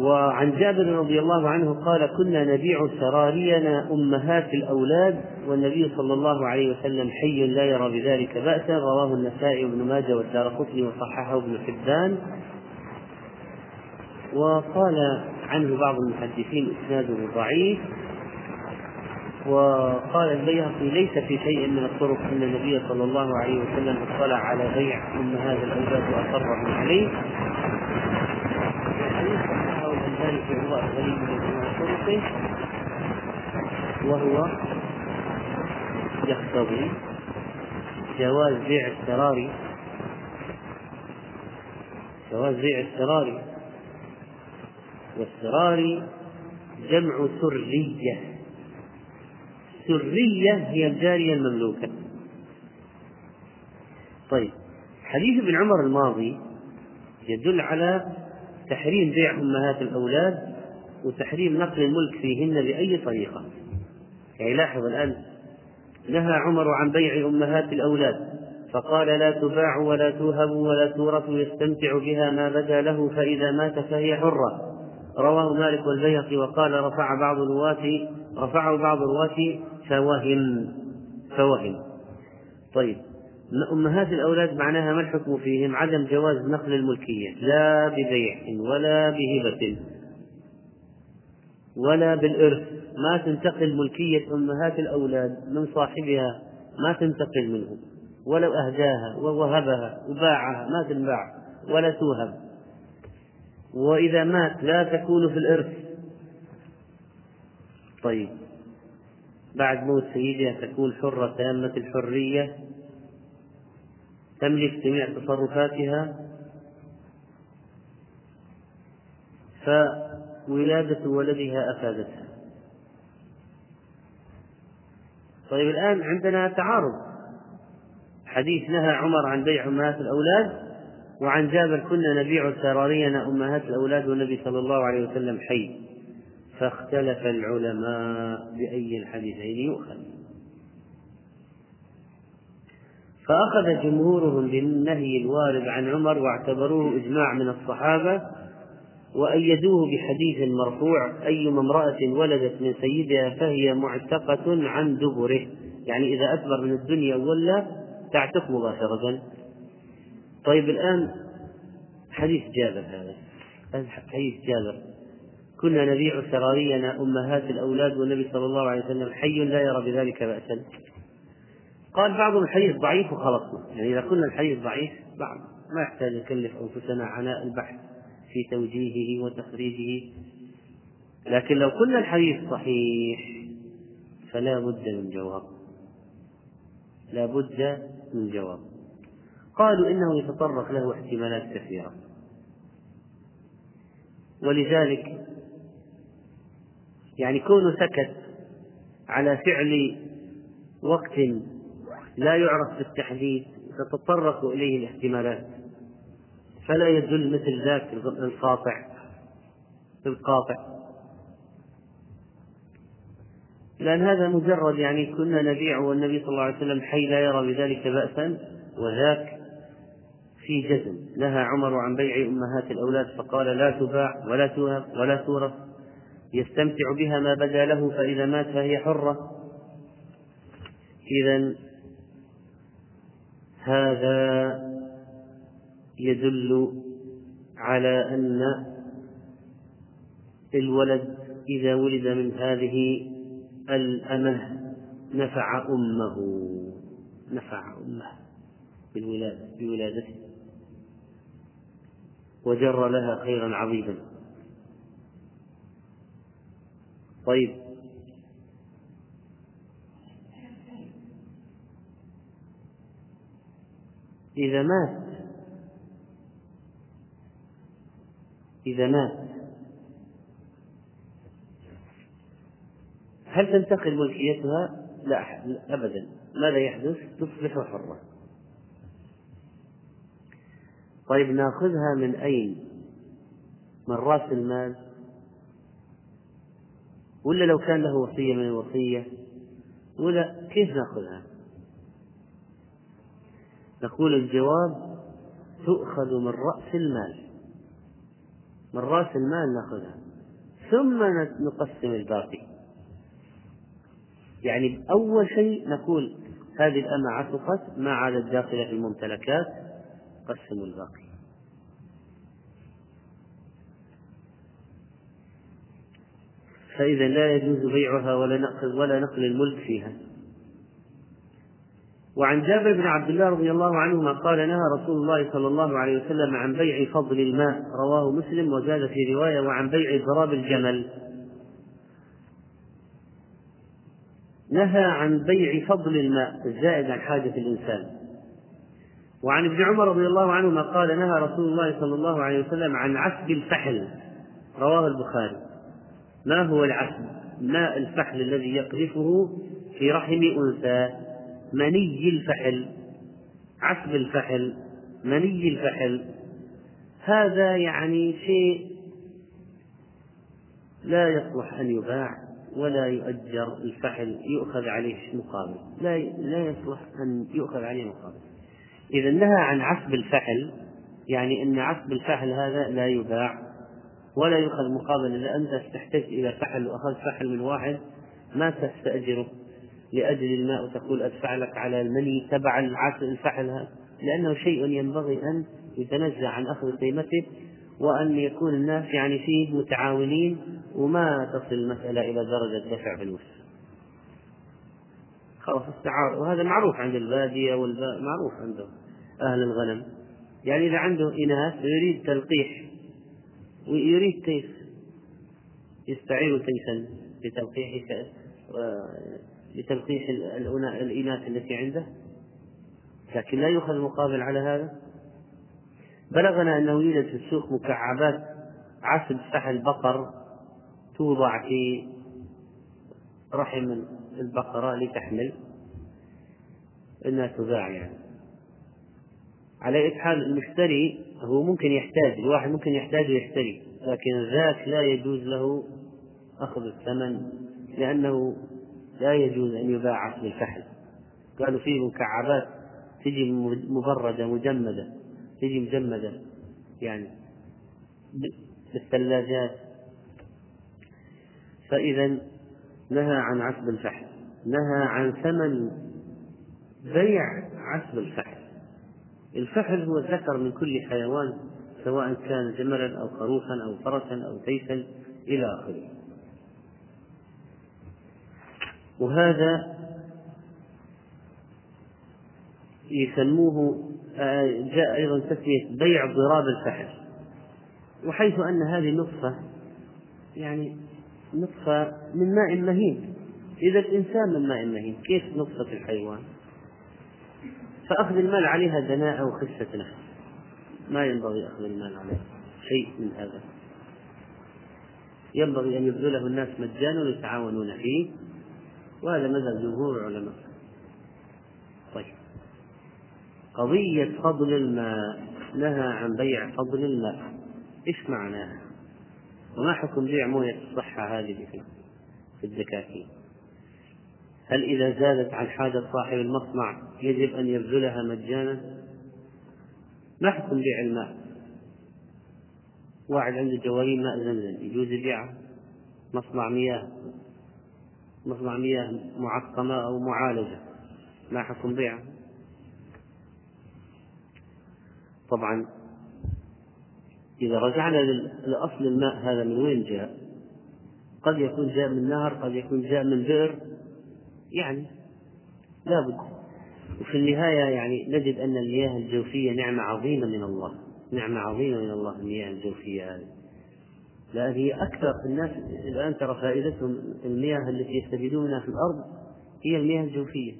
وعن جابر رضي الله عنه قال: كنا نبيع سرارينا أمهات الأولاد والنبي صلى الله عليه وسلم حي لا يرى بذلك بأسا. رواه النسائي وابن ماجه والدارقطني وصححه ابن حبان. وقال عنه بعض المحدثين إسناده ضعيف. وقال البيهقي ليس في شيء من الطرق ان النبي صلى الله عليه وسلم اطلع على بيع ثم هذا الأوجاد واقر عليه. الحديث صححه الألباني في موضع غريب من طرقه وهو يقتضي جواز بيع السراري جواز بيع السراري والسراري جمع سرية. سرية هي الجارية المملوكة. طيب، حديث ابن عمر الماضي يدل على تحريم بيع أمهات الأولاد وتحريم نقل الملك فيهن بأي طريقة. يعني لاحظ الآن، نهى عمر عن بيع أمهات الأولاد فقال لا تباع ولا توهب ولا تورث يستمتع بها ما بدا له فإذا مات فهي حرة. رواه مالك والبيهقي، وقال رفع بعض الرواه رفعوا بعض الرواه فوهم فوهم. طيب، أمهات الأولاد معناها ما الحكم فيهم؟ عدم جواز نقل الملكية، لا ببيع ولا بهبة ولا بالإرث. ما تنتقل ملكية أمهات الأولاد من صاحبها، ما تنتقل منه ولو أهداها ووهبها وباعها، ما تنباع ولا توهب. وإذا مات لا تكون في الإرث. طيب، بعد موت سيدها تكون حرة تامة الحرية، تملك جميع تصرفاتها، فولادة ولدها أفادتها. طيب، الآن عندنا تعارض، حديث نهى عمر عن بيع أمهات الأولاد، وعن جابر كنا نبيع سرارينا أمهات الأولاد والنبي صلى الله عليه وسلم حي. فاختلف العلماء بأي الحديثين يؤخذ، فأخذ جمهورهم بالنهي الوارد عن عمر واعتبروه إجماع من الصحابة، وأيدوه بحديث مرفوع أيما امرأة ولدت من سيدها فهي معتقة عن دبره، يعني إذا أكبر من الدنيا ولا تعتق مباشرة. طيب، الآن حديث جابر، هذا حديث جابر كنا نبيع سرارينا أمهات الأولاد والنبي صلى الله عليه وسلم حي لا يرى بذلك بأسا. قال بعض الحديث ضعيف وخلصنا، يعني إذا كنا الحديث ضعيف بعض ما يحتاج نكلف أنفسنا عناء البحث في توجيهه وتخريجه، لكن لو كنا الحديث صحيح فلا بد من جواب، لا بد من جواب. قالوا إنه يتطرق له احتمالات كثيرة، ولذلك يعني كونه سكت على فعل وقت لا يعرف بالتحديد تتطرق إليه الاحتمالات، فلا يدل مثل ذاك القاطع القاطع لأن هذا مجرد يعني كنا نبيع والنبي صلى الله عليه وسلم حي لا يرى بذلك بأسا، وذاك في جزم. نهى عمر عن بيع أمهات الأولاد فقال لا تباع ولا توهب ولا تورث يستمتع بها ما بدا له فإذا مات فهي حرة. إذن هذا يدل على أن الولد إذا ولد من هذه الأمه نفع أمه نفع أمه بالولادة بولادته وجر لها خيرا عظيما. طيب، إذا مات إذا مات هل تنتقل ملكيتها؟ لا أبدا. ماذا يحدث؟ تصبح حرة. طيب، ناخذها من أين؟ من رأس المال؟ ولا لو كان له وصية من الوصية؟ ولا كيف نأخذها؟ نقول الجواب تؤخذ من رأس المال، من رأس المال نأخذها، ثم نقسم الباقي. يعني أول شيء نقول هذه الأمة عتقت ما عاد الداخل في الممتلكات، قسموا الباقي. فإذا لا يجوز بيعها ولا نقل, ولا نقل الملك فيها. وعن جابر بن عبد الله رضي الله عنهما قال: نهى رسول الله صلى الله عليه وسلم عن بيع فضل الماء، رواه مسلم. وزاد في رواية: وعن بيع ضراب الجمل. نهى عن بيع فضل الماء الزائد عن حاجة الإنسان. وعن ابن عمر رضي الله عنهما قال: نهى رسول الله صلى الله عليه وسلم عن عسب الفحل، رواه البخاري. ما هو العسب؟ ماء الفحل الذي يقذفه في رحم أنثى، مني الفحل، عسب الفحل، مني الفحل. هذا يعني شيء لا يصلح أن يباع ولا يؤجر، الفحل يؤخذ عليه مقابل، لا لا يصلح أن يؤخذ عليه مقابل. إذا نهى عن عسب الفحل، يعني أن عسب الفحل هذا لا يباع ولا يؤخذ مقابل. إذا أنت تحتاج إلى فحل وأخذ فحل من واحد ما تستأجره لأجل الماء وتقول أدفع لك على المني تبع العسل الفحل هذا، لأنه شيء ينبغي أن يتنزع عن أخذ قيمته، وأن يكون الناس يعني فيه متعاونين، وما تصل المسألة إلى درجة دفع بالوسع. خلاص استعار، وهذا معروف عند البادية والباء، معروف عند أهل الغنم. يعني إذا عنده إناث يريد تلقيح ويريد تيس يستعير تيسا لتلقيح لتلقيح الإناث التي عنده، لكن لا يؤخذ مقابل على هذا. بلغنا أنه يوجد في السوق مكعبات عسل فحل بقر توضع في رحم البقرة لتحمل أنها تباع. يعني على أي حال المشتري هو ممكن يحتاج، الواحد ممكن يحتاج ويشتري، لكن ذاك لا يجوز له أخذ الثمن، لأنه لا يجوز أن يباع عسل الفحل. قالوا فيه مكعبات تجي مبردة مجمدة، تجي مجمدة يعني بالثلاجات. فإذا نهى عن عسل الفحل، نهى عن ثمن بيع عسل الفحل. الفحل هو الذكر من كل حيوان، سواء كان جملا أو خروفا أو فرسا أو تيسا إلى آخره. وهذا يسموه جاء أيضا تسمية بيع ضراب الفحل، وحيث أن هذه نطفة، يعني نطفة من ماء مهين. إذا الإنسان من ماء مهين كيف نطفة الحيوان؟ فأخذ المال عليها دناءة وخسة نفس، ما ينبغي أخذ المال عليها شيء من هذا. ينبغي أن يبذله الناس مجانا ويتعاونون فيه، وهذا مذهب جمهور العلماء. طيب، قضية فضل الماء، نهى عن بيع فضل الماء، إيش معناها؟ وما حكم بيع موية الصحة هذه في الدكاكين؟ هل إذا زادت عن حاجة صاحب المصنع يجب أن يبذلها مجانا؟ ما حكم بيع الماء؟ واحد عنده جوارين ماء زمزم، يجوز بيعه؟ مصنع مياه، مصنع مياه معقمة أو معالجة، ما حكم بيعه؟ طبعا إذا رجعنا لأصل الماء هذا من وين جاء؟ قد يكون جاء من نهر، قد يكون جاء من بئر، يعني لا بد. وفي النهاية يعني نجد أن المياه الجوفية نعمة عظيمة من الله، نعمة عظيمة من الله المياه الجوفية هذه، لأن هي أكثر الناس الآن ترى فائدتهم المياه التي يستفيدون منها في الأرض هي المياه الجوفية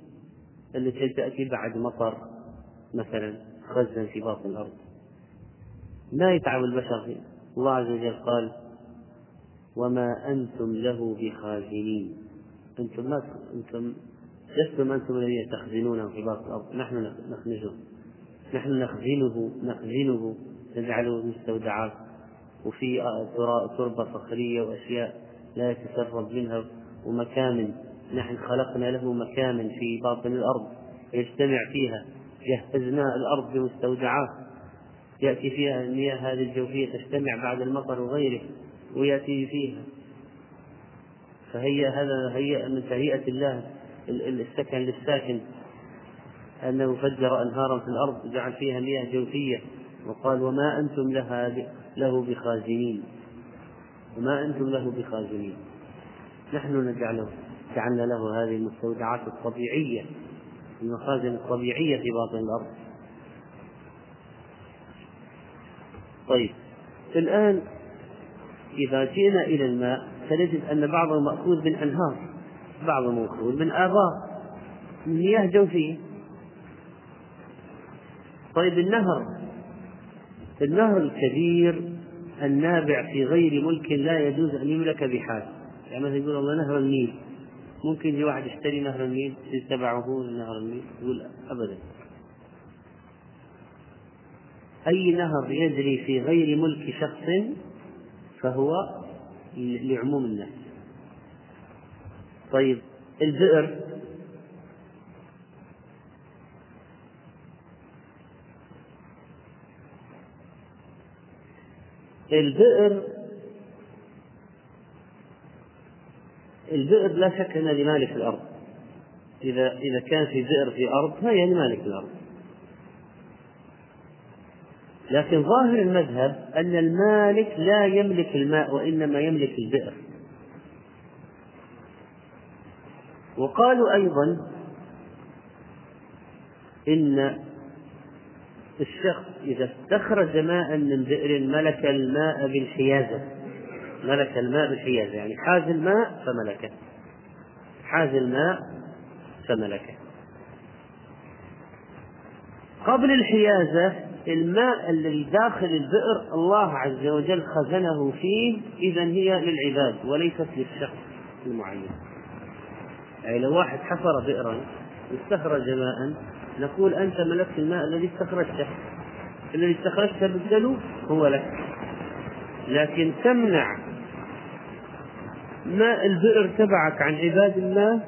التي تأتي بعد مطر مثلا خزن في باطن الأرض، لا يتعب البشر فيه. الله عز وجل قال: وما أنتم له بخازنين، أنتم ما أنتم لستم أنتم الذين تخزنونه في باطن الأرض، نحن نخزنه، نحن نخزنه نخزنه نجعله مستودعات وفي تربة صخرية وأشياء لا يتسرب منها، ومكان نحن خلقنا له مكان في باطن الأرض يجتمع فيها، جهزنا الأرض بمستودعات يأتي فيها المياه هذه الجوفية تجتمع بعد المطر وغيره ويأتي فيها. فهي هذا هي من تهيئة الله السكن للساكن، أنه فجر أنهارا في الأرض وجعل فيها مياه جوفية، وقال: وما أنتم لها له بخازنين، وما أنتم له بخازنين. نحن نجعله جعلنا له هذه المستودعات الطبيعية، المخازن الطبيعية في باطن الأرض. طيب الآن إذا جئنا إلى الماء فنجد أن بعضه مأخوذ من أنهار، بعضه مأخوذ من آبار، من مياه جوفية. طيب النهر، النهر الكبير النابع في غير ملك لا يجوز أن يملك بحال، يعني مثلا يقول الله نهر النيل، ممكن يجي واحد يشتري نهر النيل يتبعه نهر النيل؟ يقول أبدا. أي نهر يجري في غير ملك شخص فهو لعموم الناس. طيب البئر، البئر البئر لا شك أنها لمالك الأرض، إذا إذا كان في بئر في أرض فهي لمالك الأرض. لكن ظاهر المذهب أن المالك لا يملك الماء وإنما يملك البئر. وقالوا أيضا إن الشخص إذا استخرج ماء من بئر ملك الماء بالحيازة، ملك الماء بالحيازة، يعني حاز الماء فملكه، حاز الماء فملكه. قبل الحيازة الماء الذي داخل البئر الله عز وجل خزنه فيه، إذن هي للعباد وليست للشخص المعين. يعني لو واحد حفر بئرا واستخرج ماء نقول أنت ملكت الماء الذي استخرجته، الذي استخرجته بدله هو لك، لكن تمنع ماء البئر تبعك عن عباد الله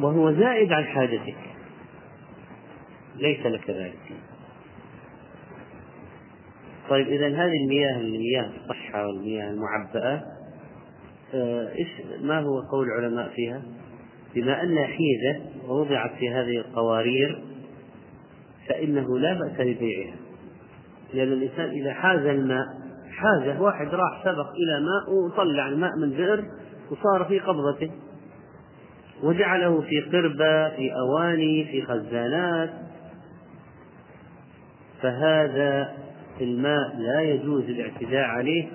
وهو زائد عن حاجتك، ليس لك ذلك. طيب إذا هذه المياه، المياه الصحة والمياه المعبأة، إيش ما هو قول العلماء فيها؟ بما أن حيزة وضعت في هذه القوارير فإنه لا بأس لبيعها، لأن الإنسان إذا حاز الماء حازه، واحد راح سبق إلى ماء وطلع الماء من بئر وصار في قبضته وجعله في قربة، في أواني، في خزانات، فهذا الماء لا يجوز الاعتداء عليه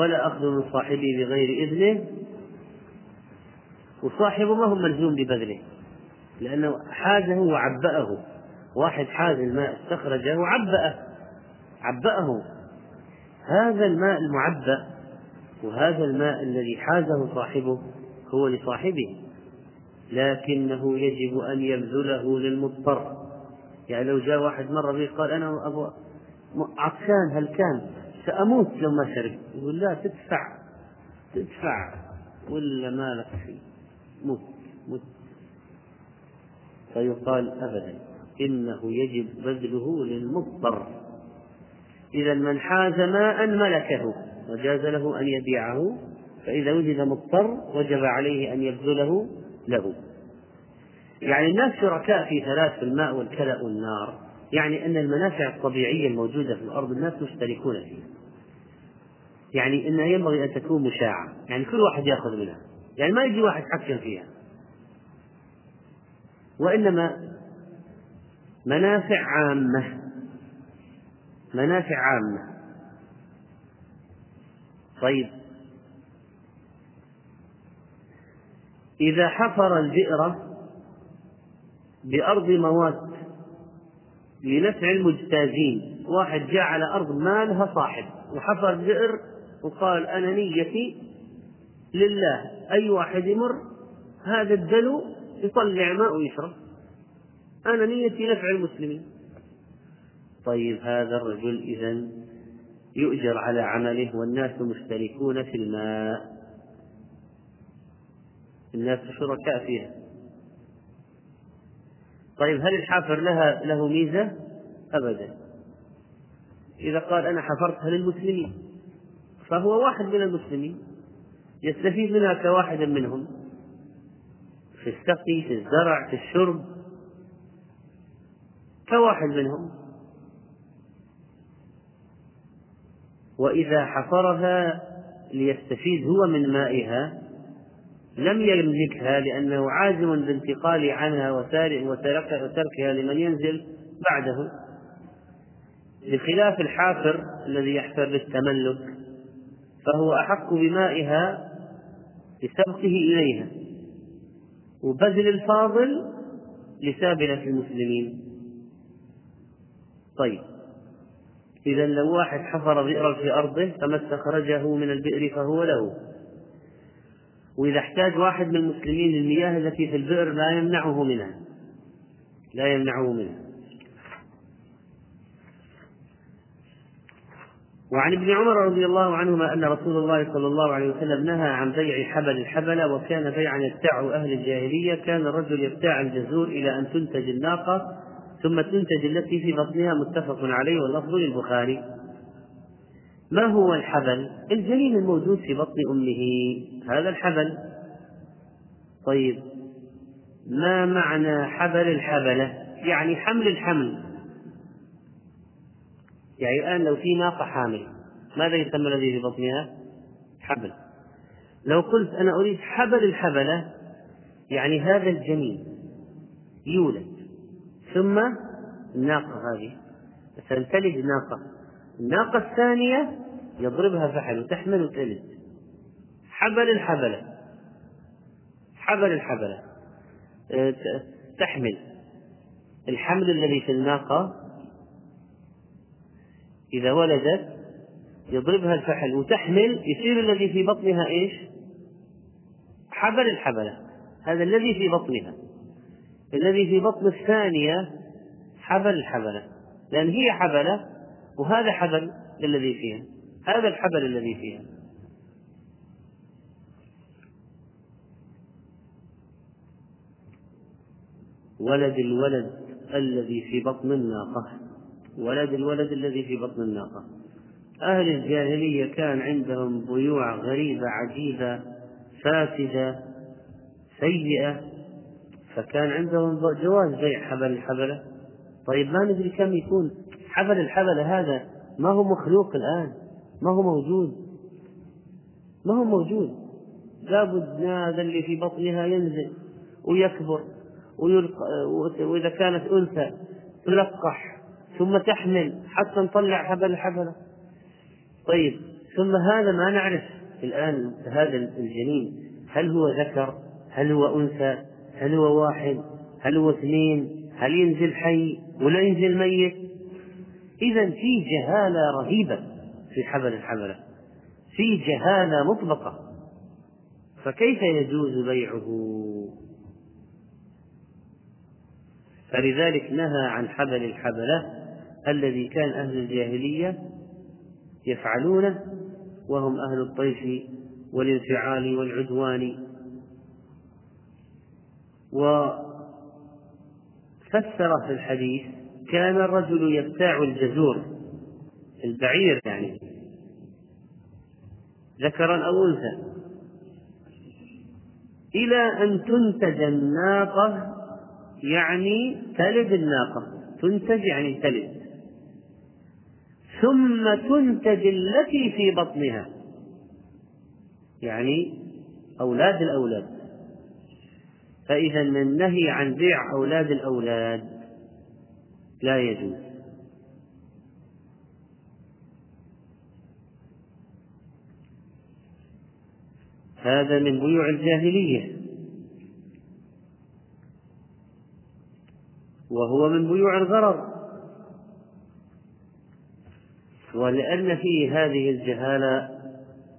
ولا أخذ من صاحبه بغير إذنه، وصاحبه ما هو ملزوم ببذله لأنه حازه وعبأه. واحد حاز الماء استخرجه وعبأه، عبأه هذا الماء المعبأ، وهذا الماء الذي حازه صاحبه هو لصاحبه، لكنه يجب أن يبذله للمضطر. يعني لو جاء واحد مرة بي قال أنا أبو عطشان هلكان سأموت لو ما شرب، يقول لا تدفع تدفع ولا ما لك شيء، موت موت. فيقال أبدا، إنه يجب بذله للمضطر. إذا من حاز ماء ملكه وجاز له أن يبيعه، فإذا وجد مضطر وجب عليه أن يبذله له. يعني الناس شركاء في ثلاث، في الماء والكلأ والنار، يعني أن المنافع الطبيعية الموجودة في الأرض الناس مشتركون فيها، يعني أنها ينبغي أن تكون مشاعة، يعني كل واحد يأخذ منها، يعني ما يجي واحد يتحكم فيها، وإنما منافع عامة، منافع عامة. طيب إذا حفر البئر بأرض موات لنفع المجتازين، واحد جاء على أرض ما لها صاحب وحفر بئر وقال أنا نيتي لله، أي واحد يمر هذا الدلو يطلع ماء ويشرب، أنا نيتي نفع المسلمين. طيب هذا الرجل إذن يؤجر على عمله، والناس مشتركون في الماء، الناس شركاء فيها. طيب هل الحافر لها له ميزة؟ أبدا. إذا قال أنا حفرتها للمسلمين فهو واحد من المسلمين يستفيد منها كواحد منهم في السقي، في الزرع، في الشرب، كواحد منهم. وإذا حفرها ليستفيد هو من مائها لم يملكها لأنه عازم بانتقال عنها وتركها لمن ينزل بعده، بخلاف الحافر الذي يحفر للتملك فهو أحق بمائها لسبقه إليها، وبذل الفاضل لسابلة المسلمين. طيب، إذا لو واحد حفر بئرا في أرضه فما استخرجه من البئر فهو له، وإذا احتاج واحد من المسلمين للمياه التي في البئر لا يمنعه منها لا يمنعه منها. وعن ابن عمر رضي الله عنهما أن رسول الله صلى الله عليه وسلم نهى عن بيع حبل الحبل، وكان بيعا يبتاعه أهل الجاهلية. كان الرجل يبتاع الجزور إلى أن تنتج الناقة ثم تنتج التي في بطنها، متفق عليه واللفظ للبخاري. ما هو الحبل؟ الجنين الموجود في بطن أمه، هذا الحبل. طيب، ما معنى حبل الحبلة؟ يعني حمل الحمل. يعني الآن لو في ناقة حامل ماذا يسمى الذي في بطنها؟ حبل. لو قلت أنا أريد حبل الحبلة، يعني هذا الجنين يولد ثم الناقة هذه ستنتلج ناقة، الناقة الثانية يضربها فحل وتحمل وتلد، حبل الحبلة. حبل الحبلة تحمل الحمل الذي في الناقة، إذا ولدت يضربها الفحل وتحمل، يصير الذي في بطنها إيش؟ حبل الحبلة، هذا الذي في بطنها. الذي في بطن الثانية حبل الحبلة، لأن هي حبلة وهذا حبل الذي فيها، هذا الحبل الذي فيها. ولد الولد الذي في بطن الناقة، ولد الولد الذي في بطن الناقة. أهل الجاهلية كان عندهم بيوع غريبة عجيبة فاسدة سيئة، فكان عندهم جواز بيع حبل الحبلة. طيب، ما ندري كم يكون حبل الحبلة، هذا ما هو مخلوق الآن، ما هو موجود ما هو موجود لابد هذا اللي في بطنها ينزل ويكبر ويلقى، وإذا كانت أنثى تلقح ثم تحمل حتى نطلع حبل حبلة. طيب، ثم هذا ما نعرف الآن، هذا الجنين هل هو ذكر، هل هو أنثى، هل هو واحد، هل هو اثنين، هل ينزل حي ولا ينزل ميت؟ إذا في جهالة رهيبة في حبل الحبلة، في جهالة مطلقة، فكيف يجوز بيعه؟ فلذلك نهى عن حبل الحبلة الذي كان أهل الجاهلية يفعلونه وهم أهل الطيش والانفعال والعدوان. وفسر في الحديث كان الرجل يبتاع الجزور البعير، يعني ذكرا أو أنثى، إلى أن تنتج الناقة، يعني تلد الناقة، تنتج يعني تلد، ثم تنتج التي في بطنها، يعني أولاد الأولاد. فإذا من النهي عن بيع أولاد الأولاد لا يجوز. هذا من بيوع الجاهلية، وهو من بيوع الغرر، ولأن فيه هذه الجهالة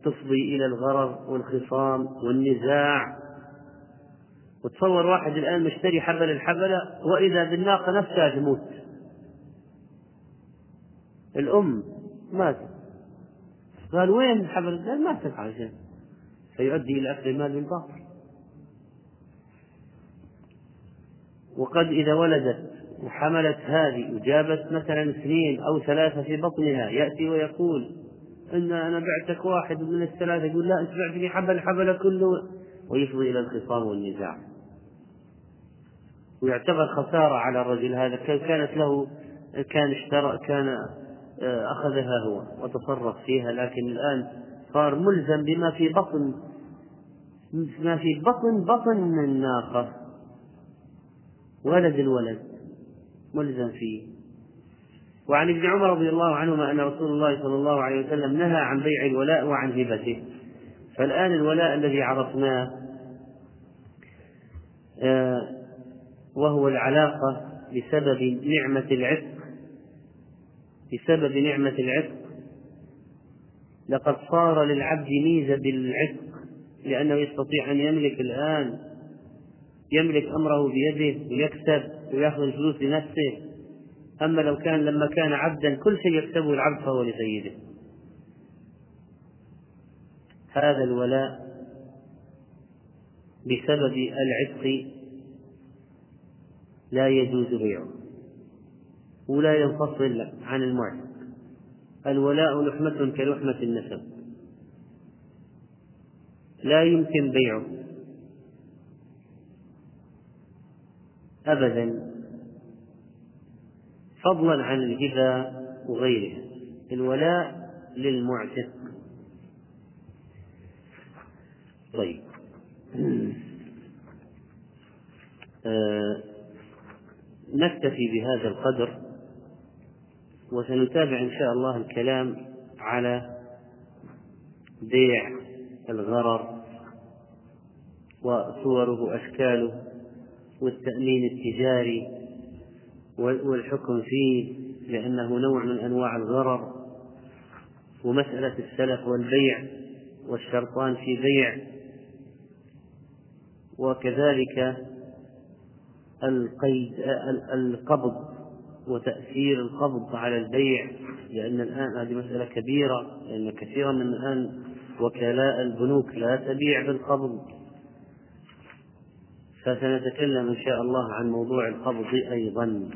تفضي إلى الغرر والخصام والنزاع. وتصور واحد الآن مشتري حبل الحبلة وإذا بالناقة نفسها تموت، الأم ماتت، قال وين الحبل؟ قال ماتت، عشان فيؤدي إلى أخذ المال بالباطل. وقد إذا ولدت وحملت هذه وجابت مثلا اثنين أو ثلاثة في بطنها، يأتي ويقول إن أنا بعتك واحد من الثلاثة، يقول لا أنت بعتني حبل حبل كله، ويفضي إلى الخصام والنزاع، ويعتبر خسارة على الرجل هذا. كانت له كان اشترى كان أخذها هو وتصرف فيها، لكن الآن صار ملزم بما في بطن ما في بطن بطن الناقة، ولد الولد ملزم فيه. وعن ابن عمر رضي الله عنهما أن رسول الله صلى الله عليه وسلم نهى عن بيع الولاء وعن هبته. فالآن الولاء الذي عرفناه وهو العلاقة بسبب نعمة العتق، بسبب نعمة العتق، لقد صار للعبد ميزة بالعتق، لأنه يستطيع أن يملك الآن، يملك أمره بيده ويكسب ويأخذ الفلوس لنفسه. أما لو كان لما كان عبدا كل شيء يكسبه العبد فهو لسيده. هذا الولاء بسبب العتق لا يجوز بيعه ولا ينفصل عن المعتق. الولاء لحمة كلحمة النسب، لا يمكن بيعه أبدا، فضلا عن الهبة وغيرها. الولاء للمعتق. طيب، آه نكتفي بهذا القدر، وسنتابع إن شاء الله الكلام على بيع الغرر وصوره أشكاله والتأمين التجاري والحكم فيه، لأنه نوع من أنواع الغرر، ومسألة السلف والبيع والشرطان في بيع، وكذلك القيد القبض وتأثير القبض على البيع، لأن الآن هذه مسألة كبيرة، لأن كثيرا من الآن وكلاء البنوك لا تبيع بالقبض. فسنتكلم إن شاء الله عن موضوع القبض أيضا.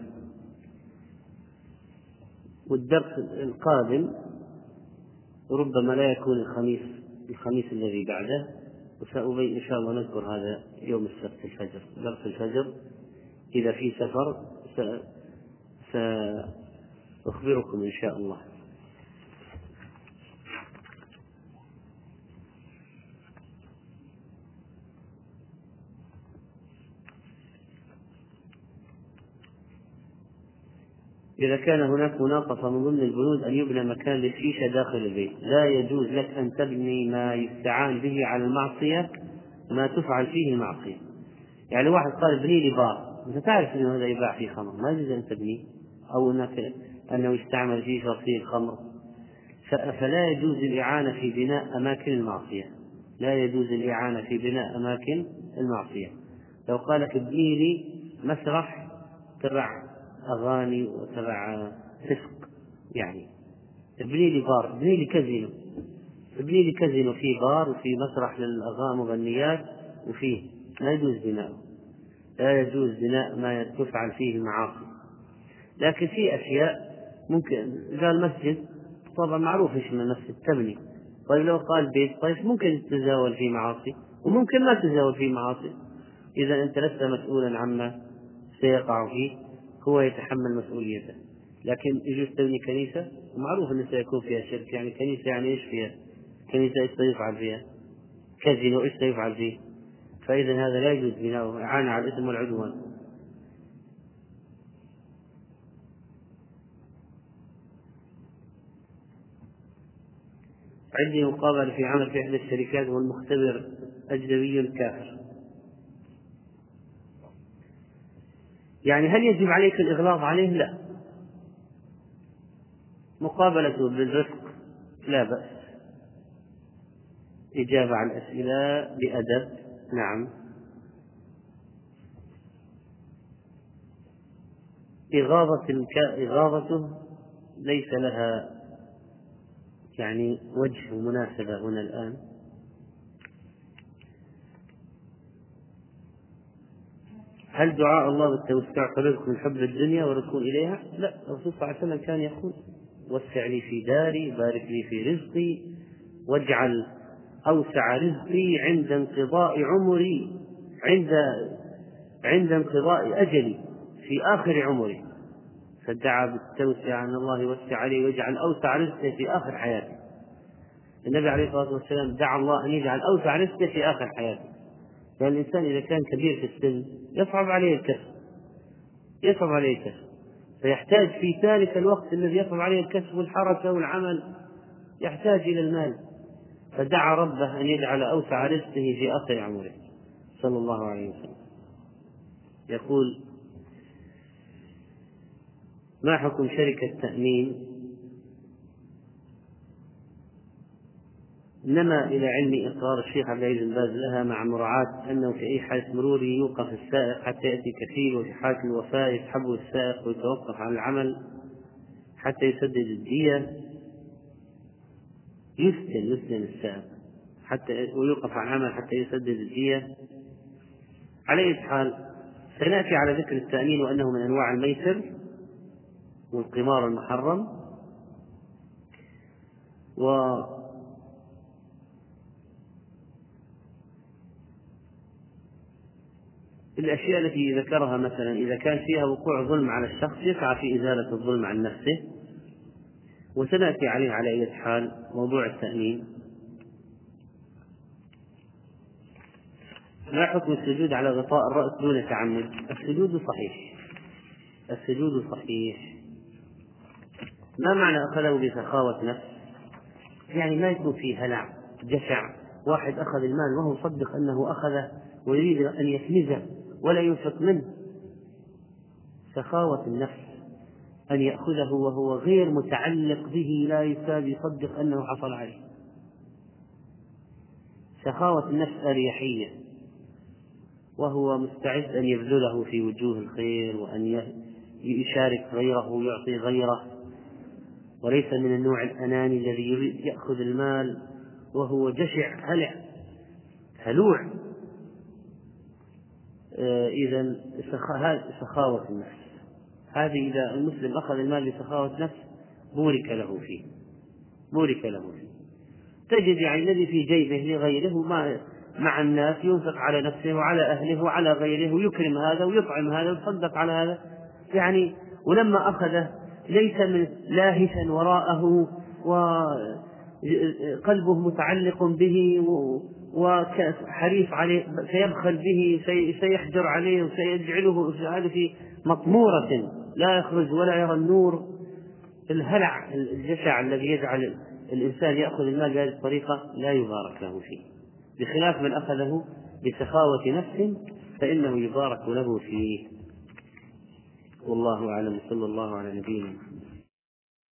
والدرس القادم ربما لا يكون الخميس، الخميس الذي بعده، وسأبين إن شاء الله نذكر هذا يوم السبت الفجر، درس الفجر. إذا في سفر سأخبركم إن شاء الله. إذا كان هناك مناقصة من ضمن البنود أن يبنى مكان للشيشة داخل البيت، لا يجوز لك أن تبني ما يستعان به على المعصية، ما تفعل فيه المعصية. يعني واحد قال بني لي بار، أنت تعرف أن هذا يباع فيه خمر، ما يجوز أن تبنيه، أو أنك أنه يستعمل فيه شرطي الخمر. فلا يجوز الإعانة في بناء أماكن المعصية، لا يجوز الإعانة في بناء أماكن المعصية. لو قال لك بني لي مسرح تبع أغاني وتبع فسق، يعني ابني لي بار، ابني لي كازينو، ابني لي كازينو فيه بار وفيه مسرح للأغاني مغنيات وفيه، لا يجوز بناؤه، لا يجوز بناء ما تفعل فيه المعاصي. لكن في أشياء ممكن، إذا المسجد طبعا معروف إيش من المسجد تبني، طيب لو قال بيت، طيب ممكن تزاول فيه معاصي وممكن ما تزاول فيه معاصي، إذا أنت لست مسؤولا عما سيقع فيه، هو يتحمل مسؤوليته. لكن يجوز تبني كنيسة، ومعروف أن سيكون فيها شرك، يعني كنيسة يعني إيش فيها؟ كنيسة إيش سيفعل فيها؟ كازينو إيش سيفعل فيه؟ فإذا هذا لا يجوز بناؤه، إعانة على الإثم والعدوان. عندي مقابلة في عمل في إحدى الشركات، والمختبر أجنبي كافر. يعني هل يجب عليك الإغلاظ عليه؟ لا. مقابلته بالرفق لا بأس، إجابة عن أسئلة بأدب نعم، إغاظة إغاظته ليس لها يعني وجه مناسبة هنا الآن. هل دعاء الله بالتوسع خلق من حب الدنيا وركون إليها؟ لا، الرسول صلى الله عليه وسلم كان يقول وسع لي في داري، بارك لي في رزقي، واجعل أوسع رزقي عند انقضاء عمري، عند عند انقضاء أجلي، في آخر عمري. فدعا بالتوسع أن الله يوسع علي واجعل أوسع رزقي في آخر حياتي. النبي عليه الصلاة والسلام دعا الله أن يجعل أوسع رزقه في آخر حياته، لأن الإنسان إذا كان كبير في السن يصعب عليه الكسب، يصعب عليه الكسب، فيحتاج في ذلك الوقت الذي يصعب عليه الكسب والحركة والعمل يحتاج إلى المال، فدعا ربه أن يجعل أوسع رزقه في آخر عمره صلى الله عليه وسلم. يقول: ما حكم شركة تأمين نما إلى علمي إقرار الشيخ عبد العزيز بن باز لها، مع مراعاة أنه في أي حالة مروري يوقف السائق حتى يأتي كفيل، وفي حالة الوفاة يسحبه السائق ويتوقف عن العمل حتى يسدد الدية، يسلم يسلم السائق حتى ويوقف عن العمل حتى يسدد الدية. على أي حال سنأتي على ذكر التأمين وأنه من أنواع الميسر والقمار المحرم، و الأشياء التي ذكرها مثلا إذا كان فيها وقوع ظلم على الشخص يسعى في إزالة الظلم عن نفسه، وسنأتي عليه على أي حال موضوع التأمين. ما حكم السجود على غطاء الرأس دون تعمد؟ السجود صحيح، السجود صحيح. ما معنى أخذه بسخاوة نفس؟ يعني ما يكون فيه هلع جشع، واحد أخذ المال وهو صدق أنه أخذه ويريد أن يكنزه ولا ينفق منه، سخاوة النفس أن يأخذه وهو غير متعلق به، لا يكاد يصدق أنه حصل عليه. سخاوة النفس أريحية، وهو مستعد أن يبذله في وجوه الخير وأن يشارك غيره ويعطي غيره، وليس من النوع الأناني الذي يريد يأخذ المال وهو جشع هلع هلوع. إذا سخاوة النفس هذه إذا المسلم أخذ المال بسخاوة نفس بورك له فيه، بورك له فيه. تجد يعني الذي في جيبه لغيره مع, مع الناس ينفق على نفسه وعلى أهله وعلى غيره، ويكرم هذا ويطعم هذا ويصدق على هذا، يعني ولما أخذه ليس من لاهثا وراءه وقلبه متعلق به وحريف عليه، سيبخل به، سيحجر عليه، وسيجعله في مطمورة لا يخرج ولا يرى النور. الهلع الجشع الذي يجعل الإنسان يأخذ المال بهذه الطريقة لا يبارك له فيه، بخلاف من أخذه بسخاوة نفس فإنه يبارك له فيه. والله أعلم. صلى الله على نبينا